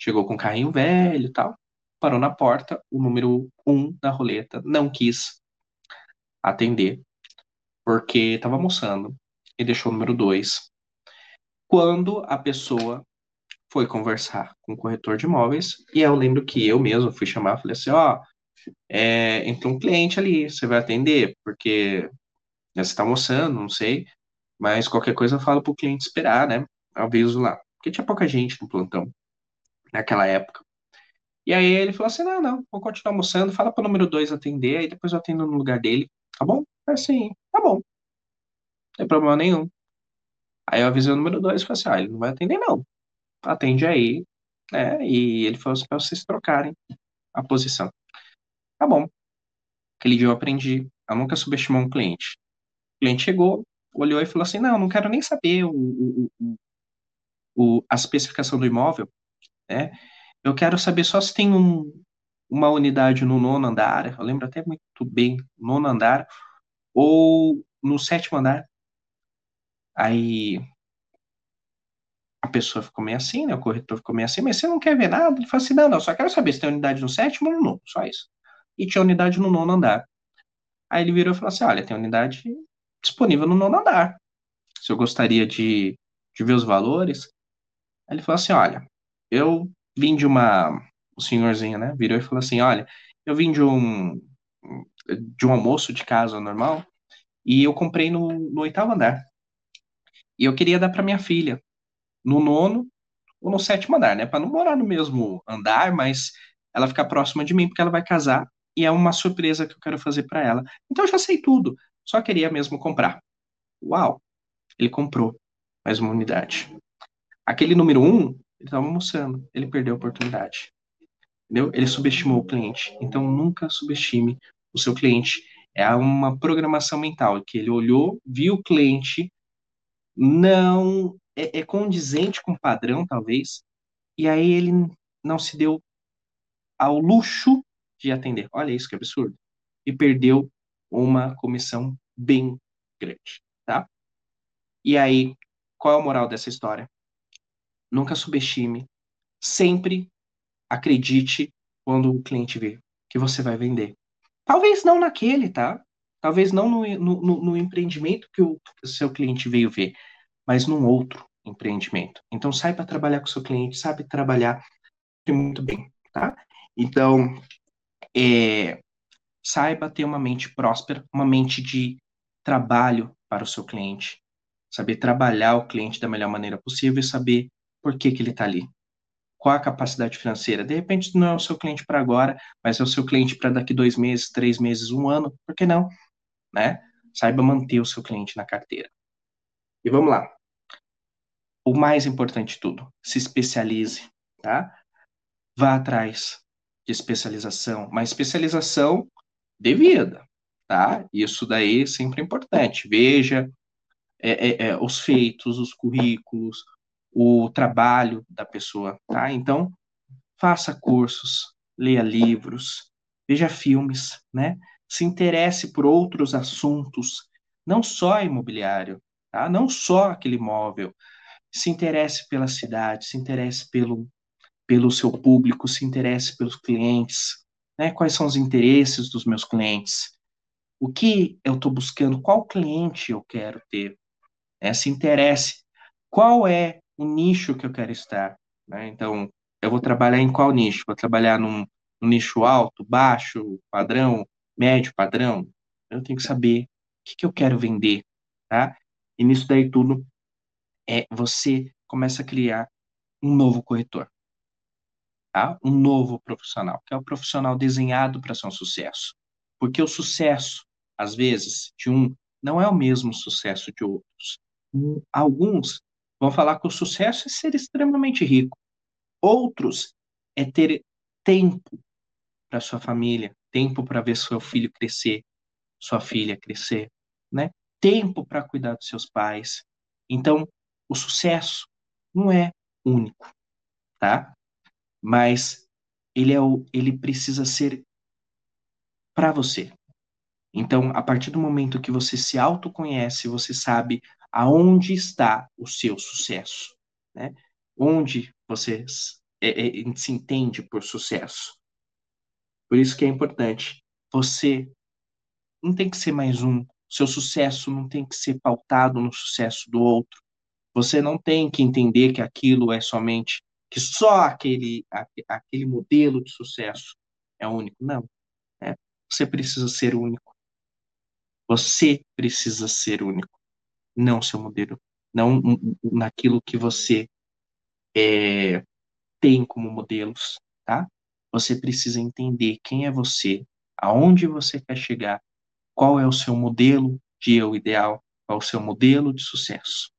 Chegou com um carrinho velho e tal, parou na porta, o número um da roleta não quis atender, porque estava almoçando e deixou o número dois. Quando a pessoa foi conversar com o corretor de imóveis, e eu lembro que eu mesmo fui chamar, falei assim, ó, oh, é, entra um cliente ali, você vai atender, porque né, você está almoçando, não sei, mas qualquer coisa eu falo para o cliente esperar, né? Aviso lá, porque tinha pouca gente no plantão naquela época. E aí ele falou assim, não, não, vou continuar almoçando, fala para o número dois atender, aí depois eu atendo no lugar dele, tá bom? Assim, tá bom, não tem problema nenhum. Aí eu avisei o número dois e falei assim, ah, ele não vai atender não, atende aí, né? E ele falou assim, para vocês trocarem a posição. Tá bom. Aquele dia eu aprendi a nunca subestimar um cliente. O cliente chegou, olhou e falou assim, não, não quero nem saber o, o, o, o, a especificação do imóvel, né? Eu quero saber só se tem um, uma unidade no nono andar, eu lembro até muito bem, nono andar, ou no sétimo andar. Aí a pessoa ficou meio assim, né? O corretor ficou meio assim, mas você não quer ver nada? Ele falou assim, não, não, só quero saber se tem unidade no sétimo ou no nono, só isso. E tinha unidade no nono andar. Aí ele virou e falou assim, olha, tem unidade disponível no nono andar. Se eu gostaria de, de ver os valores. Aí ele falou assim, olha, eu vim de uma... O senhorzinho, né? Virou e falou assim, olha, eu vim de um... de um almoço de casa normal, e eu comprei no, no oitavo andar. E eu queria dar para minha filha, no nono ou no sétimo andar, né? Para não morar no mesmo andar, mas ela ficar próxima de mim, porque ela vai casar, e é uma surpresa que eu quero fazer para ela. Então eu já sei tudo, só queria mesmo comprar. Uau! Ele comprou mais uma unidade. Aquele número um, ele estava almoçando, ele perdeu a oportunidade. Entendeu? Ele subestimou o cliente. Então nunca subestime o seu cliente. É uma programação mental, que ele olhou, viu o cliente, não é, é condizente com o padrão, talvez, e aí ele não se deu ao luxo de atender. Olha isso que absurdo. E perdeu uma comissão bem grande, tá? E aí, qual é a moral dessa história? Nunca subestime, sempre acredite quando o cliente vê que você vai vender. Talvez não naquele, tá? Talvez não no, no, no empreendimento que o seu cliente veio ver, mas num outro empreendimento. Então, saiba trabalhar com o seu cliente, sabe trabalhar muito bem, tá? Então, é, saiba ter uma mente próspera, uma mente de trabalho para o seu cliente. Saber trabalhar o cliente da melhor maneira possível e saber por que que ele está ali. Qual a capacidade financeira? De repente não é o seu cliente para agora, mas é o seu cliente para daqui dois meses, três meses, um ano, por que não? Né? Saiba manter o seu cliente na carteira. E vamos lá. O mais importante de tudo, se especialize, tá? Vá atrás de especialização, mas especialização devida, tá? Isso daí sempre é importante. Veja é, é, é, os feitos, os currículos, o trabalho da pessoa, tá? Então, faça cursos, leia livros, veja filmes, né? Se interesse por outros assuntos, não só imobiliário, tá? Não só aquele imóvel. Se interesse pela cidade, se interesse pelo, pelo seu público, se interesse pelos clientes, né? Quais são os interesses dos meus clientes? O que eu estou buscando? Qual cliente eu quero ter? É, se interesse. Qual é o nicho que eu quero estar, né? Então, eu vou trabalhar em qual nicho? Vou trabalhar num, num nicho alto, baixo, padrão, médio, padrão? Eu tenho que saber o que, que eu quero vender, tá? E nisso daí tudo, é, você começa a criar um novo corretor, tá? Um novo profissional, que é o profissional desenhado para ser um sucesso. Porque o sucesso, às vezes, de um, não é o mesmo sucesso de outros. Alguns vão falar que o sucesso é ser extremamente rico. Outros é ter tempo para sua família, tempo para ver seu filho crescer, sua filha crescer, né? Tempo para cuidar dos seus pais. Então, o sucesso não é único, tá? Mas ele é o, ele precisa ser para você. Então, a partir do momento que você se autoconhece, você sabe aonde está o seu sucesso, né? Onde você é, é, se entende por sucesso. Por isso que é importante. Você não tem que ser mais um. Seu sucesso não tem que ser pautado no sucesso do outro. Você não tem que entender que aquilo é somente, que só aquele, aquele modelo de sucesso é único. Não. Você precisa ser único. Você precisa ser único. Não seu modelo. Não naquilo que você é, tem como modelos, tá? Você precisa entender quem é você, aonde você quer chegar, qual é o seu modelo de eu ideal, qual é o seu modelo de sucesso.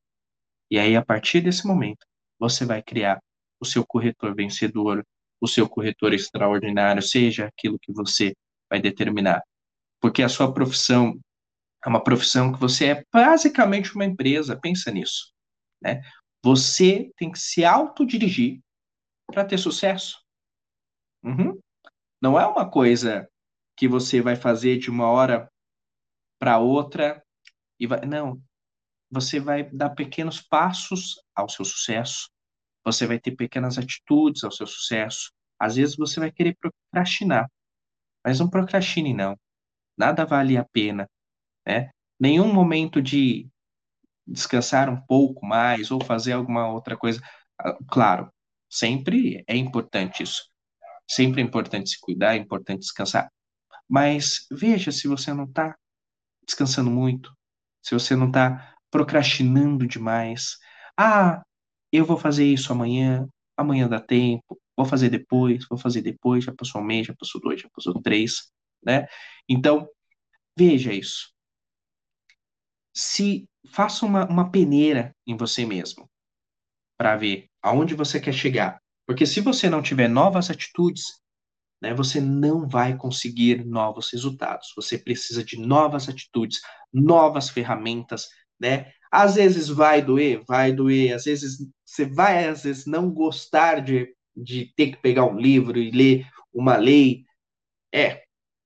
E aí, a partir desse momento, você vai criar o seu corretor vencedor, o seu corretor extraordinário, seja aquilo que você vai determinar. Porque a sua profissão é uma profissão que você é basicamente uma empresa, pensa nisso, né? Você tem que se autodirigir para ter sucesso. Uhum. Não é uma coisa que você vai fazer de uma hora para outra e vai... Não. Você vai dar pequenos passos ao seu sucesso, você vai ter pequenas atitudes ao seu sucesso. Às vezes você vai querer procrastinar, mas não procrastine, não. Nada vale a pena, né? Nenhum momento de descansar um pouco mais ou fazer alguma outra coisa. Claro, sempre é importante isso. Sempre é importante se cuidar, é importante descansar. Mas veja se você não está descansando muito, se você não está procrastinando demais. Ah, eu vou fazer isso amanhã, amanhã dá tempo, vou fazer depois, vou fazer depois, já passou um mês, já passou dois, já passou três, né? Então, veja isso. Se faça uma, uma peneira em você mesmo, para ver aonde você quer chegar. Porque se você não tiver novas atitudes, né, você não vai conseguir novos resultados. Você precisa de novas atitudes, novas ferramentas, né? Às vezes vai doer, vai doer, às vezes você vai às vezes não gostar de, de ter que pegar um livro e ler uma lei. É,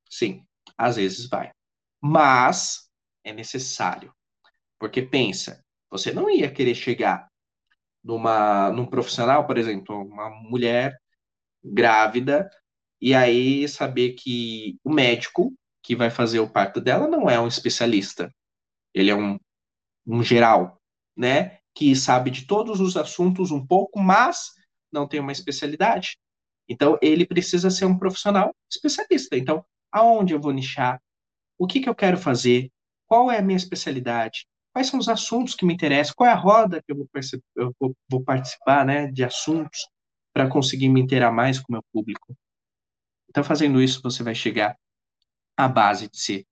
sim, às vezes vai. Mas é necessário. Porque pensa, você não ia querer chegar numa, num profissional, por exemplo, uma mulher grávida, e aí saber que o médico que vai fazer o parto dela não é um especialista. Ele é um um geral, né, que sabe de todos os assuntos um pouco, mas não tem uma especialidade. Então, ele precisa ser um profissional especialista. Então, aonde eu vou nichar? O que que eu quero fazer? Qual é a minha especialidade? Quais são os assuntos que me interessam? Qual é a roda que eu vou, perce- eu vou, vou participar, né, de assuntos para conseguir me inteirar mais com o meu público? Então, fazendo isso, você vai chegar à base de ser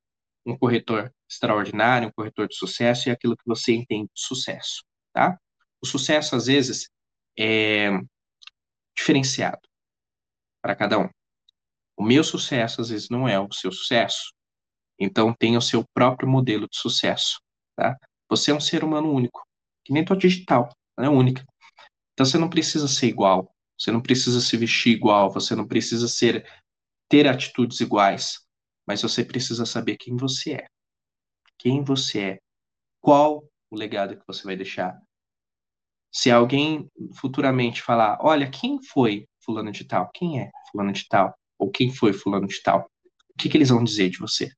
um corretor extraordinário, um corretor de sucesso, e aquilo que você entende de sucesso, tá? O sucesso, às vezes, é diferenciado para cada um. O meu sucesso, às vezes, não é o seu sucesso. Então, tenha o seu próprio modelo de sucesso, tá? Você é um ser humano único, que nem tua digital, ela é única. Então, você não precisa ser igual, você não precisa se vestir igual, você não precisa ser, ter atitudes iguais, mas você precisa saber quem você é. Quem você é, qual o legado que você vai deixar. Se alguém futuramente falar, olha, quem foi fulano de tal? Quem é fulano de tal? Ou quem foi fulano de tal? O que que eles vão dizer de você?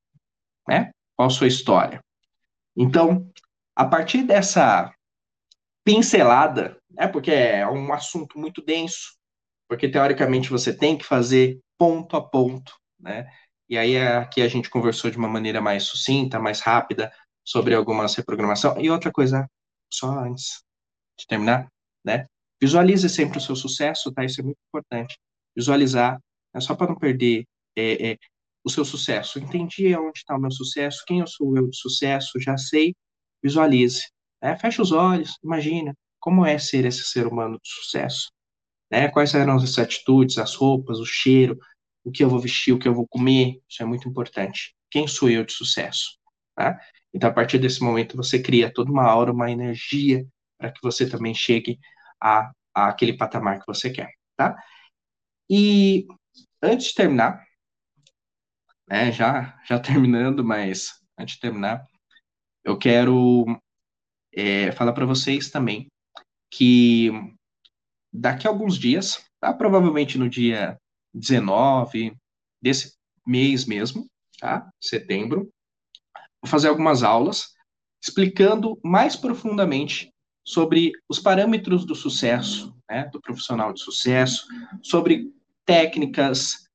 Né? Qual a sua história? Então, a partir dessa pincelada, né, porque é um assunto muito denso, porque teoricamente você tem que fazer ponto a ponto, né? E aí aqui a gente conversou de uma maneira mais sucinta, mais rápida, sobre algumas reprogramação. E outra coisa, só antes de terminar, né? Visualize sempre o seu sucesso, tá? Isso é muito importante. Visualizar, né? Só para não perder é, é, o seu sucesso. Entendi onde está o meu sucesso, quem eu sou eu de sucesso, já sei. Visualize, né? Fecha os olhos, imagina como é ser esse ser humano de sucesso, né? Quais eram as atitudes, as roupas, o cheiro, o que eu vou vestir, o que eu vou comer. Isso é muito importante. Quem sou eu de sucesso? Tá? Então, a partir desse momento, você cria toda uma aura, uma energia, para que você também chegue a, a aquele patamar que você quer. Tá? E, antes de terminar, né, já, já terminando, mas antes de terminar, eu quero é, falar para vocês também que daqui a alguns dias, tá? Provavelmente no dia dezenove desse mês mesmo, tá? Setembro. Vou fazer algumas aulas explicando mais profundamente sobre os parâmetros do sucesso, né? Do profissional de sucesso, sobre técnicas,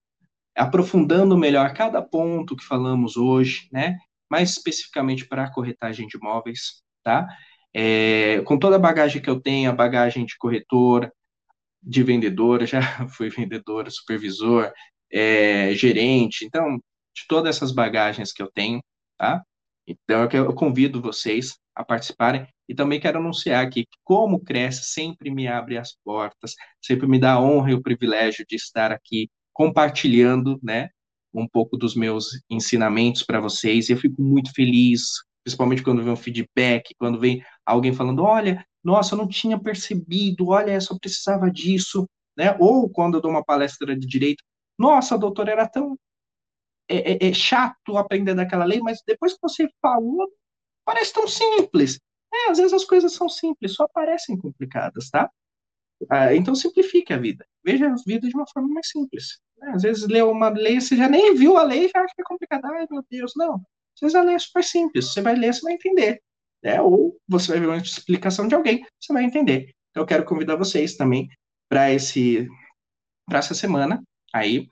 aprofundando melhor cada ponto que falamos hoje, né? Mais especificamente para a corretagem de imóveis, tá? É, com toda a bagagem que eu tenho, a bagagem de corretora, de vendedora, já fui vendedora, supervisor, é, gerente, então, de todas essas bagagens que eu tenho, tá? Então, eu convido vocês a participarem e também quero anunciar aqui que como o CRECI sempre me abre as portas, sempre me dá a honra e o privilégio de estar aqui compartilhando, né, um pouco dos meus ensinamentos para vocês, e eu fico muito feliz, principalmente quando vem um feedback, quando vem alguém falando, olha, nossa, eu não tinha percebido, olha, eu só precisava disso, né? Ou quando eu dou uma palestra de direito, nossa, doutor, era tão é, é, é chato aprender daquela lei, mas depois que você falou, parece tão simples. É, às vezes as coisas são simples, só parecem complicadas, tá? Ah, então simplifique a vida, veja a vida de uma forma mais simples. Né? Às vezes lê uma lei, você já nem viu a lei e já acha que é complicada, ai meu Deus, não. Às vezes a lei é super simples, você vai ler, você vai entender. Né? Ou você vai ver uma explicação de alguém, você vai entender. Então eu quero convidar vocês também para esse, para essa semana, aí,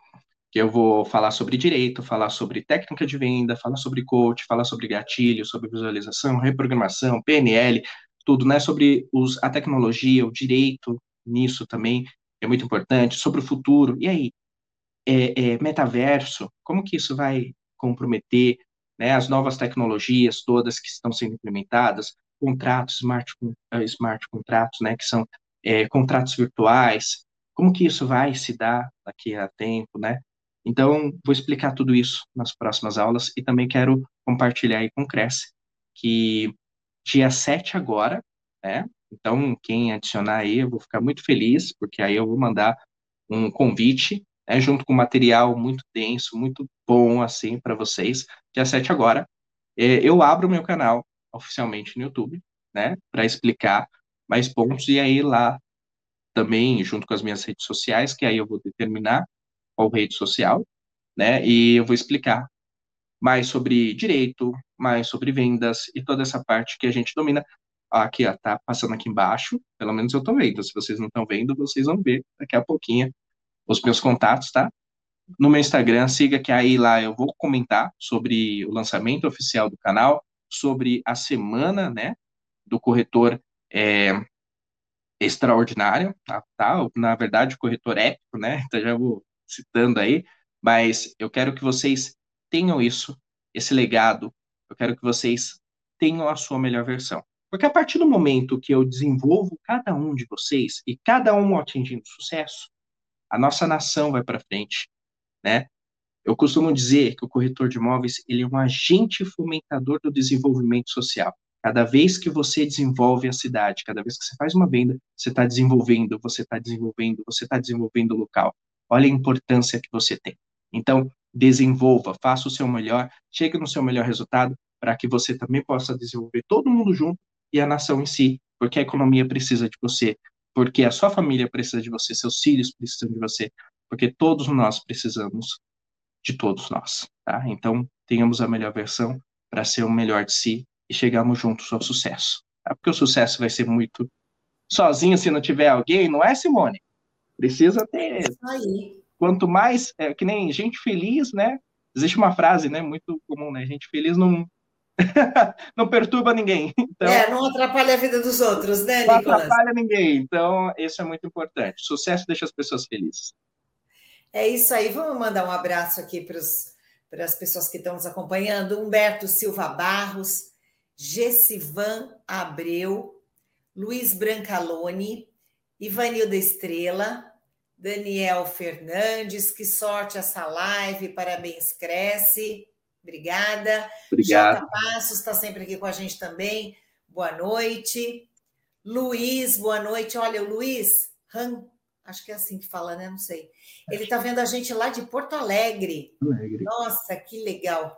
que eu vou falar sobre direito, falar sobre técnica de venda, falar sobre coach, falar sobre gatilho, sobre visualização, reprogramação, P N L, tudo, né? Sobre os, a tecnologia, o direito, nisso também, é muito importante, sobre o futuro, e aí, é, é, metaverso, como que isso vai comprometer, né, as novas tecnologias todas que estão sendo implementadas, contratos, smart, smart contratos, né, que são é, contratos virtuais, como que isso vai se dar daqui a tempo, né, então, vou explicar tudo isso nas próximas aulas, e também quero compartilhar aí com o CRECI, que dia sete agora, né, então, quem adicionar aí, eu vou ficar muito feliz, porque aí eu vou mandar um convite, né, junto com material muito denso, muito bom, assim, para vocês. Dia sete agora, eu abro o meu canal oficialmente no YouTube, né, para explicar mais pontos, e aí lá também, junto com as minhas redes sociais, que aí eu vou determinar qual rede social, né, e eu vou explicar mais sobre direito, mais sobre vendas, e toda essa parte que a gente domina. Aqui, ó, tá passando aqui embaixo, pelo menos eu tô vendo, se vocês não estão vendo, vocês vão ver daqui a pouquinho os meus contatos, tá? No meu Instagram, siga que aí lá eu vou comentar sobre o lançamento oficial do canal, sobre a semana, né, do corretor é, extraordinário, tá? tá? Na verdade, corretor épico, né, então já vou citando aí, mas eu quero que vocês tenham isso, esse legado, eu quero que vocês tenham a sua melhor versão. Porque a partir do momento que eu desenvolvo cada um de vocês, e cada um atingindo sucesso, a nossa nação vai para frente, né? Eu costumo dizer que o corretor de imóveis, ele é um agente fomentador do desenvolvimento social. Cada vez que você desenvolve a cidade, cada vez que você faz uma venda, você está desenvolvendo, você está desenvolvendo, você está desenvolvendo o local. Olha a importância que você tem. Então, desenvolva, faça o seu melhor, chegue no seu melhor resultado, para que você também possa desenvolver todo mundo junto, e a nação em si, porque a economia precisa de você, porque a sua família precisa de você, seus filhos precisam de você, porque todos nós precisamos de todos nós, tá? Então, tenhamos a melhor versão para ser o melhor de si e chegarmos juntos ao sucesso, tá? Porque o sucesso vai ser muito sozinho se não tiver alguém, não é, Simone? Precisa ter... Aí. Quanto mais, é, que nem gente feliz, né? Existe uma frase, né, muito comum, né? Gente feliz não... não perturba ninguém. Então, é, não atrapalha a vida dos outros, né, Nicolas? Não atrapalha ninguém, então isso é muito importante. Sucesso deixa as pessoas felizes. É isso aí, vamos mandar um abraço aqui para as pessoas que estão nos acompanhando. Humberto Silva Barros, Gessivan Abreu, Luiz Brancalone, Ivanilda Estrela, Daniel Fernandes, que sorte essa live, parabéns, CRECI. Obrigada. Obrigado. Jota Passos está sempre aqui com a gente também. Boa noite. Luiz, boa noite. Olha, o Luiz, Han, acho que é assim que fala, né? Não sei. Ele está vendo a gente lá de Porto Alegre. Alegre. Nossa, que legal.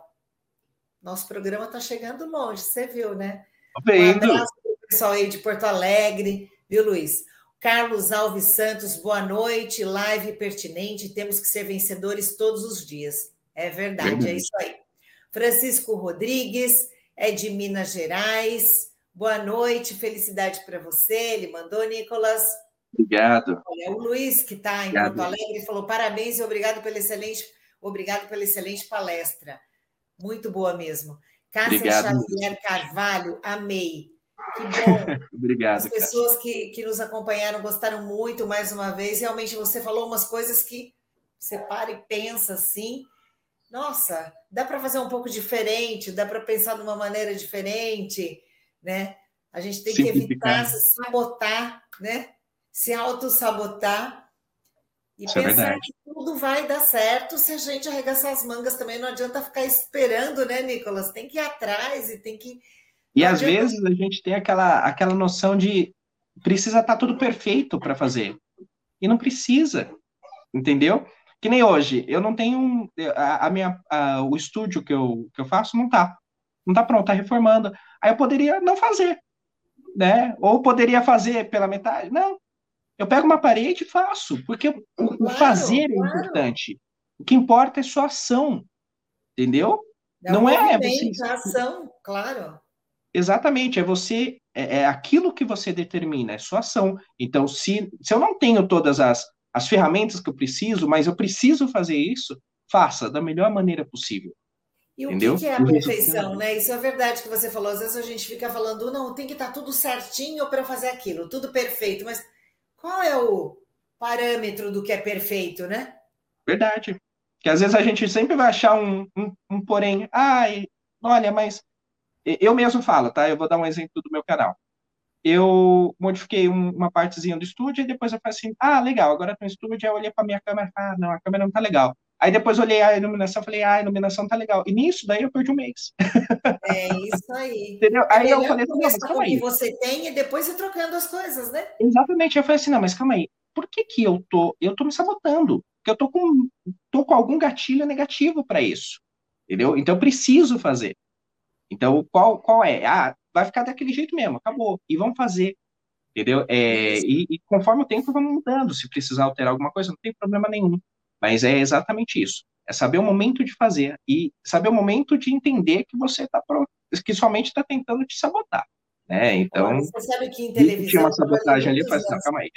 Nosso programa está chegando longe, você viu, né? Um abraço para o pessoal aí de Porto Alegre, viu, Luiz? Carlos Alves Santos, boa noite. Live pertinente, temos que ser vencedores todos os dias. É verdade, verdade. É isso aí. Francisco Rodrigues, é de Minas Gerais. Boa noite, felicidade para você. Ele mandou, Nicolas. Obrigado. Olha, o Luiz, que está em Porto Alegre, falou parabéns e obrigado pela excelente Obrigado pela excelente palestra. Muito boa mesmo. Cássia Obrigado. Xavier Carvalho, amei. Que bom. Obrigado, as pessoas que, que nos acompanharam gostaram muito mais uma vez. Realmente, você falou umas coisas que você para e pensa assim. Nossa, dá para fazer um pouco diferente, dá para pensar de uma maneira diferente, né? A gente tem que evitar se sabotar, né? Se autossabotar e Isso pensar é que tudo vai dar certo se a gente arregaçar as mangas também. Não adianta ficar esperando, né, Nicolas? Tem que ir atrás e tem que... E às vezes a gente tem aquela, aquela noção de precisa estar tudo perfeito para fazer. E não precisa, entendeu? Que nem hoje, eu não tenho... A, a minha, a, o estúdio que eu, que eu faço não tá. Não tá pronto, tá reformando. Aí eu poderia não fazer, né? Ou poderia fazer pela metade. Não. Eu pego uma parede e faço, porque claro, o fazer claro. é importante. O que importa é sua ação, entendeu? É não é... Você... A ação, claro. Exatamente, é você, é, é aquilo que você determina, é sua ação. Então, se, se eu não tenho todas as, as ferramentas que eu preciso, mas eu preciso fazer isso, faça da melhor maneira possível. E o Entendeu? que é a perfeição, né? Isso é verdade que você falou. Às vezes a gente fica falando, não, tem que estar tudo certinho para fazer aquilo, tudo perfeito. Mas qual é o parâmetro do que é perfeito, né? Verdade. Porque às vezes a gente sempre vai achar um, um, um porém. Ai, olha, mas... Eu mesmo falo, tá? Eu vou dar um exemplo do meu canal. Eu modifiquei um, uma partezinha do estúdio e depois eu falei assim, ah, legal, agora tem um estúdio, aí eu olhei para minha câmera, ah, não, a câmera não tá legal. Aí depois olhei a iluminação, falei, ah, a iluminação tá legal. E nisso, daí eu perdi um mês. É isso aí. Entendeu? É aí eu falei assim, mas calma aí. Você tem e depois você trocando as coisas, né? Exatamente. Eu falei assim, não, mas calma aí. Por que que eu tô, eu tô me sabotando? Porque eu tô com, tô com algum gatilho negativo para isso. Entendeu? Então eu preciso fazer. Então, qual, qual é? Ah, vai ficar daquele jeito mesmo, acabou. E vamos fazer, entendeu? É, e, e conforme o tempo, vamos mudando. Se precisar alterar alguma coisa, não tem problema nenhum. Mas é exatamente isso. É saber o momento de fazer e saber o momento de entender que você está pronto, que somente está tentando te sabotar, né? Então, você sabe que em televisão... Tinha uma sabotagem ali, faz assim, calma aí.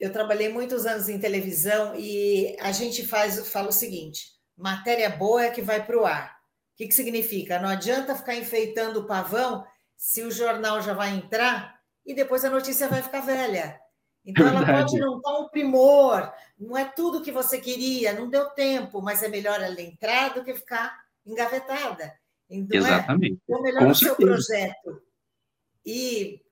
Eu trabalhei muitos anos em televisão e a gente faz, fala o seguinte, matéria boa é que vai para o ar. O que, que significa? Não adianta ficar enfeitando o pavão se o jornal já vai entrar e depois a notícia vai ficar velha. Então, ela Verdade. pode não dar um primor, não é tudo que você queria, não deu tempo, mas é melhor ela entrar do que ficar engavetada. Então, Exatamente. É, é melhor Com o certeza. seu projeto ir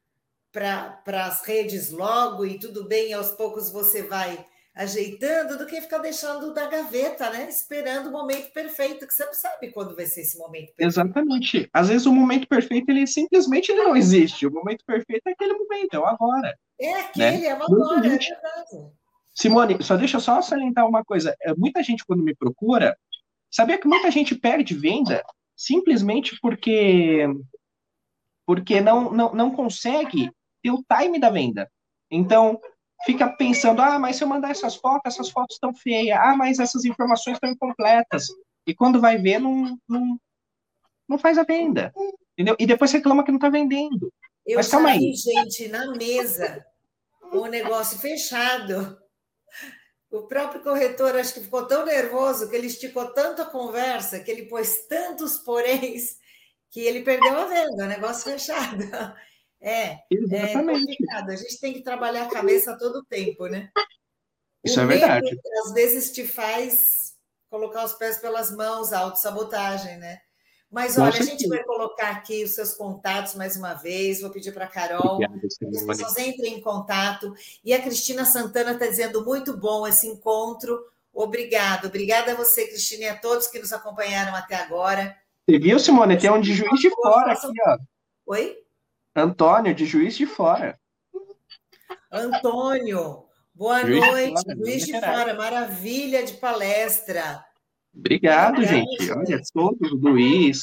para as redes logo e tudo bem, aos poucos você vai ajeitando, do que ficar deixando da gaveta, né? Esperando o momento perfeito, que você não sabe quando vai ser esse momento perfeito. Exatamente. Às vezes o momento perfeito, ele simplesmente não existe. O momento perfeito é aquele momento, é o agora. É aquele, né? é o agora, muita gente... é verdade. Simone, só deixa eu só salientar uma coisa. Muita gente, quando me procura, sabia que muita gente perde venda simplesmente porque, porque não, não, não consegue ter o time da venda. Então... Fica pensando, ah, mas se eu mandar essas fotos, essas fotos estão feias. Ah, mas essas informações estão incompletas. E quando vai ver, não, não, não faz a venda. Entendeu? E depois reclama que não está vendendo. Eu mas calma aí. Gente, na mesa, o negócio fechado. O próprio corretor, acho que ficou tão nervoso que ele esticou tanto a conversa, que ele pôs tantos poréns, que ele perdeu a venda, o negócio fechado. É, Exatamente. é complicado. A gente tem que trabalhar a cabeça todo o tempo, né? Isso o é verdade. Medo, às vezes te faz colocar os pés pelas mãos, a autossabotagem, né? Mas olha, Nossa, a gente sim. vai colocar aqui os seus contatos mais uma vez, vou pedir para a Carol, Obrigado, que as pessoas entrem em contato. E a Cristina Santana está dizendo muito bom esse encontro. Obrigado. Obrigada a você, Cristina, e a todos que nos acompanharam até agora. Você viu, Simone? Tem um de Juiz de Fora aqui, ó. Oi? Antônio, de Juiz de Fora. Antônio, boa Juiz noite. De fora, Juiz de Fora, maravilha de palestra. Obrigado, Obrigado gente. gente. Olha, todos, Luiz,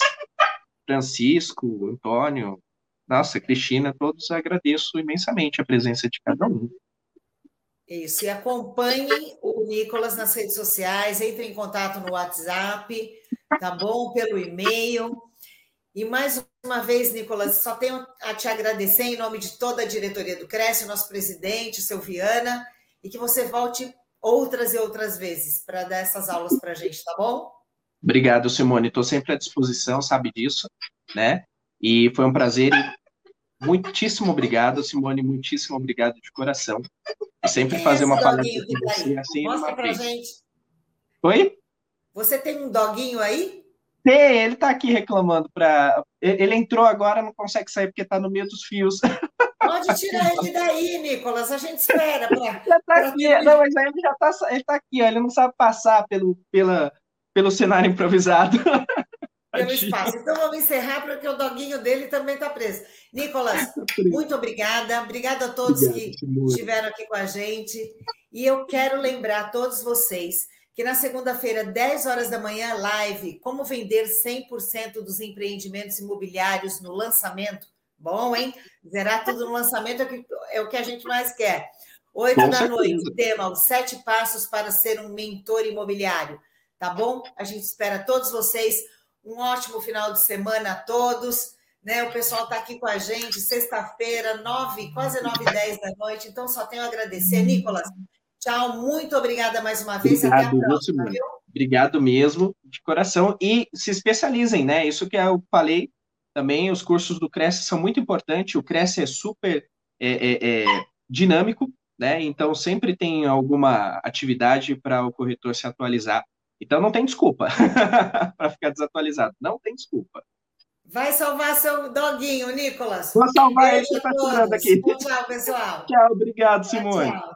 Francisco, Antônio, nossa, Cristina, todos agradeço imensamente a presença de cada um. Isso, e acompanhem o Nicolas nas redes sociais, entrem em contato no WhatsApp, tá bom? Pelo e-mail. E mais uma vez, Nicolas, só tenho a te agradecer em nome de toda a diretoria do CRECI, o nosso presidente, o seu Viana, e que você volte outras e outras vezes para dar essas aulas para a gente, tá bom? Obrigado, Simone. Estou sempre à disposição, sabe disso, né? E foi um prazer. Muitíssimo obrigado, Simone. Muitíssimo obrigado de coração. E sempre tem fazer uma palestra com você assim. Mostra pra gente. Oi? Você tem um doguinho aí? Tem, ele tá aqui reclamando. Pra... Ele entrou agora, não consegue sair porque tá no meio dos fios. Pode tirar ele daí, Nicolas. A gente espera. Pra... Já tá aqui. Pra... Não, mas aí ele já tá, ele tá aqui, ó. Ele não sabe passar pelo, pela, pelo cenário improvisado. Pelo espaço. Então, vamos encerrar, porque o doguinho dele também está preso. Nicolas, muito obrigada. Obrigada a todos Obrigado, que senhora. Estiveram aqui com a gente. E eu quero lembrar a todos vocês que na segunda-feira, dez horas da manhã, live, como vender cem por cento dos empreendimentos imobiliários no lançamento. Bom, hein? Zerar tudo no lançamento é o que, é o que a gente mais quer. oito da noite, tema, os sete passos para ser um mentor imobiliário. Tá bom? A gente espera todos vocês. Um ótimo final de semana a todos, né? O pessoal está aqui com a gente, sexta-feira, nove, quase nove e dez da noite, então só tenho a agradecer. Nicolas, tchau, muito obrigada mais uma vez. Obrigado, até a próxima, viu? Obrigado mesmo, de coração, e se especializem, né? Isso que eu falei também, os cursos do CRECI são muito importantes, o CRECI é super é, é, é, dinâmico, né? Então sempre tem alguma atividade para o corretor se atualizar. Então, não tem desculpa para ficar desatualizado. Não tem desculpa. Vai salvar seu doguinho, Nicolas. Vou salvar ele, que está tirando aqui. Tchau, pessoal. Tchau, obrigado, Simone. Tchau.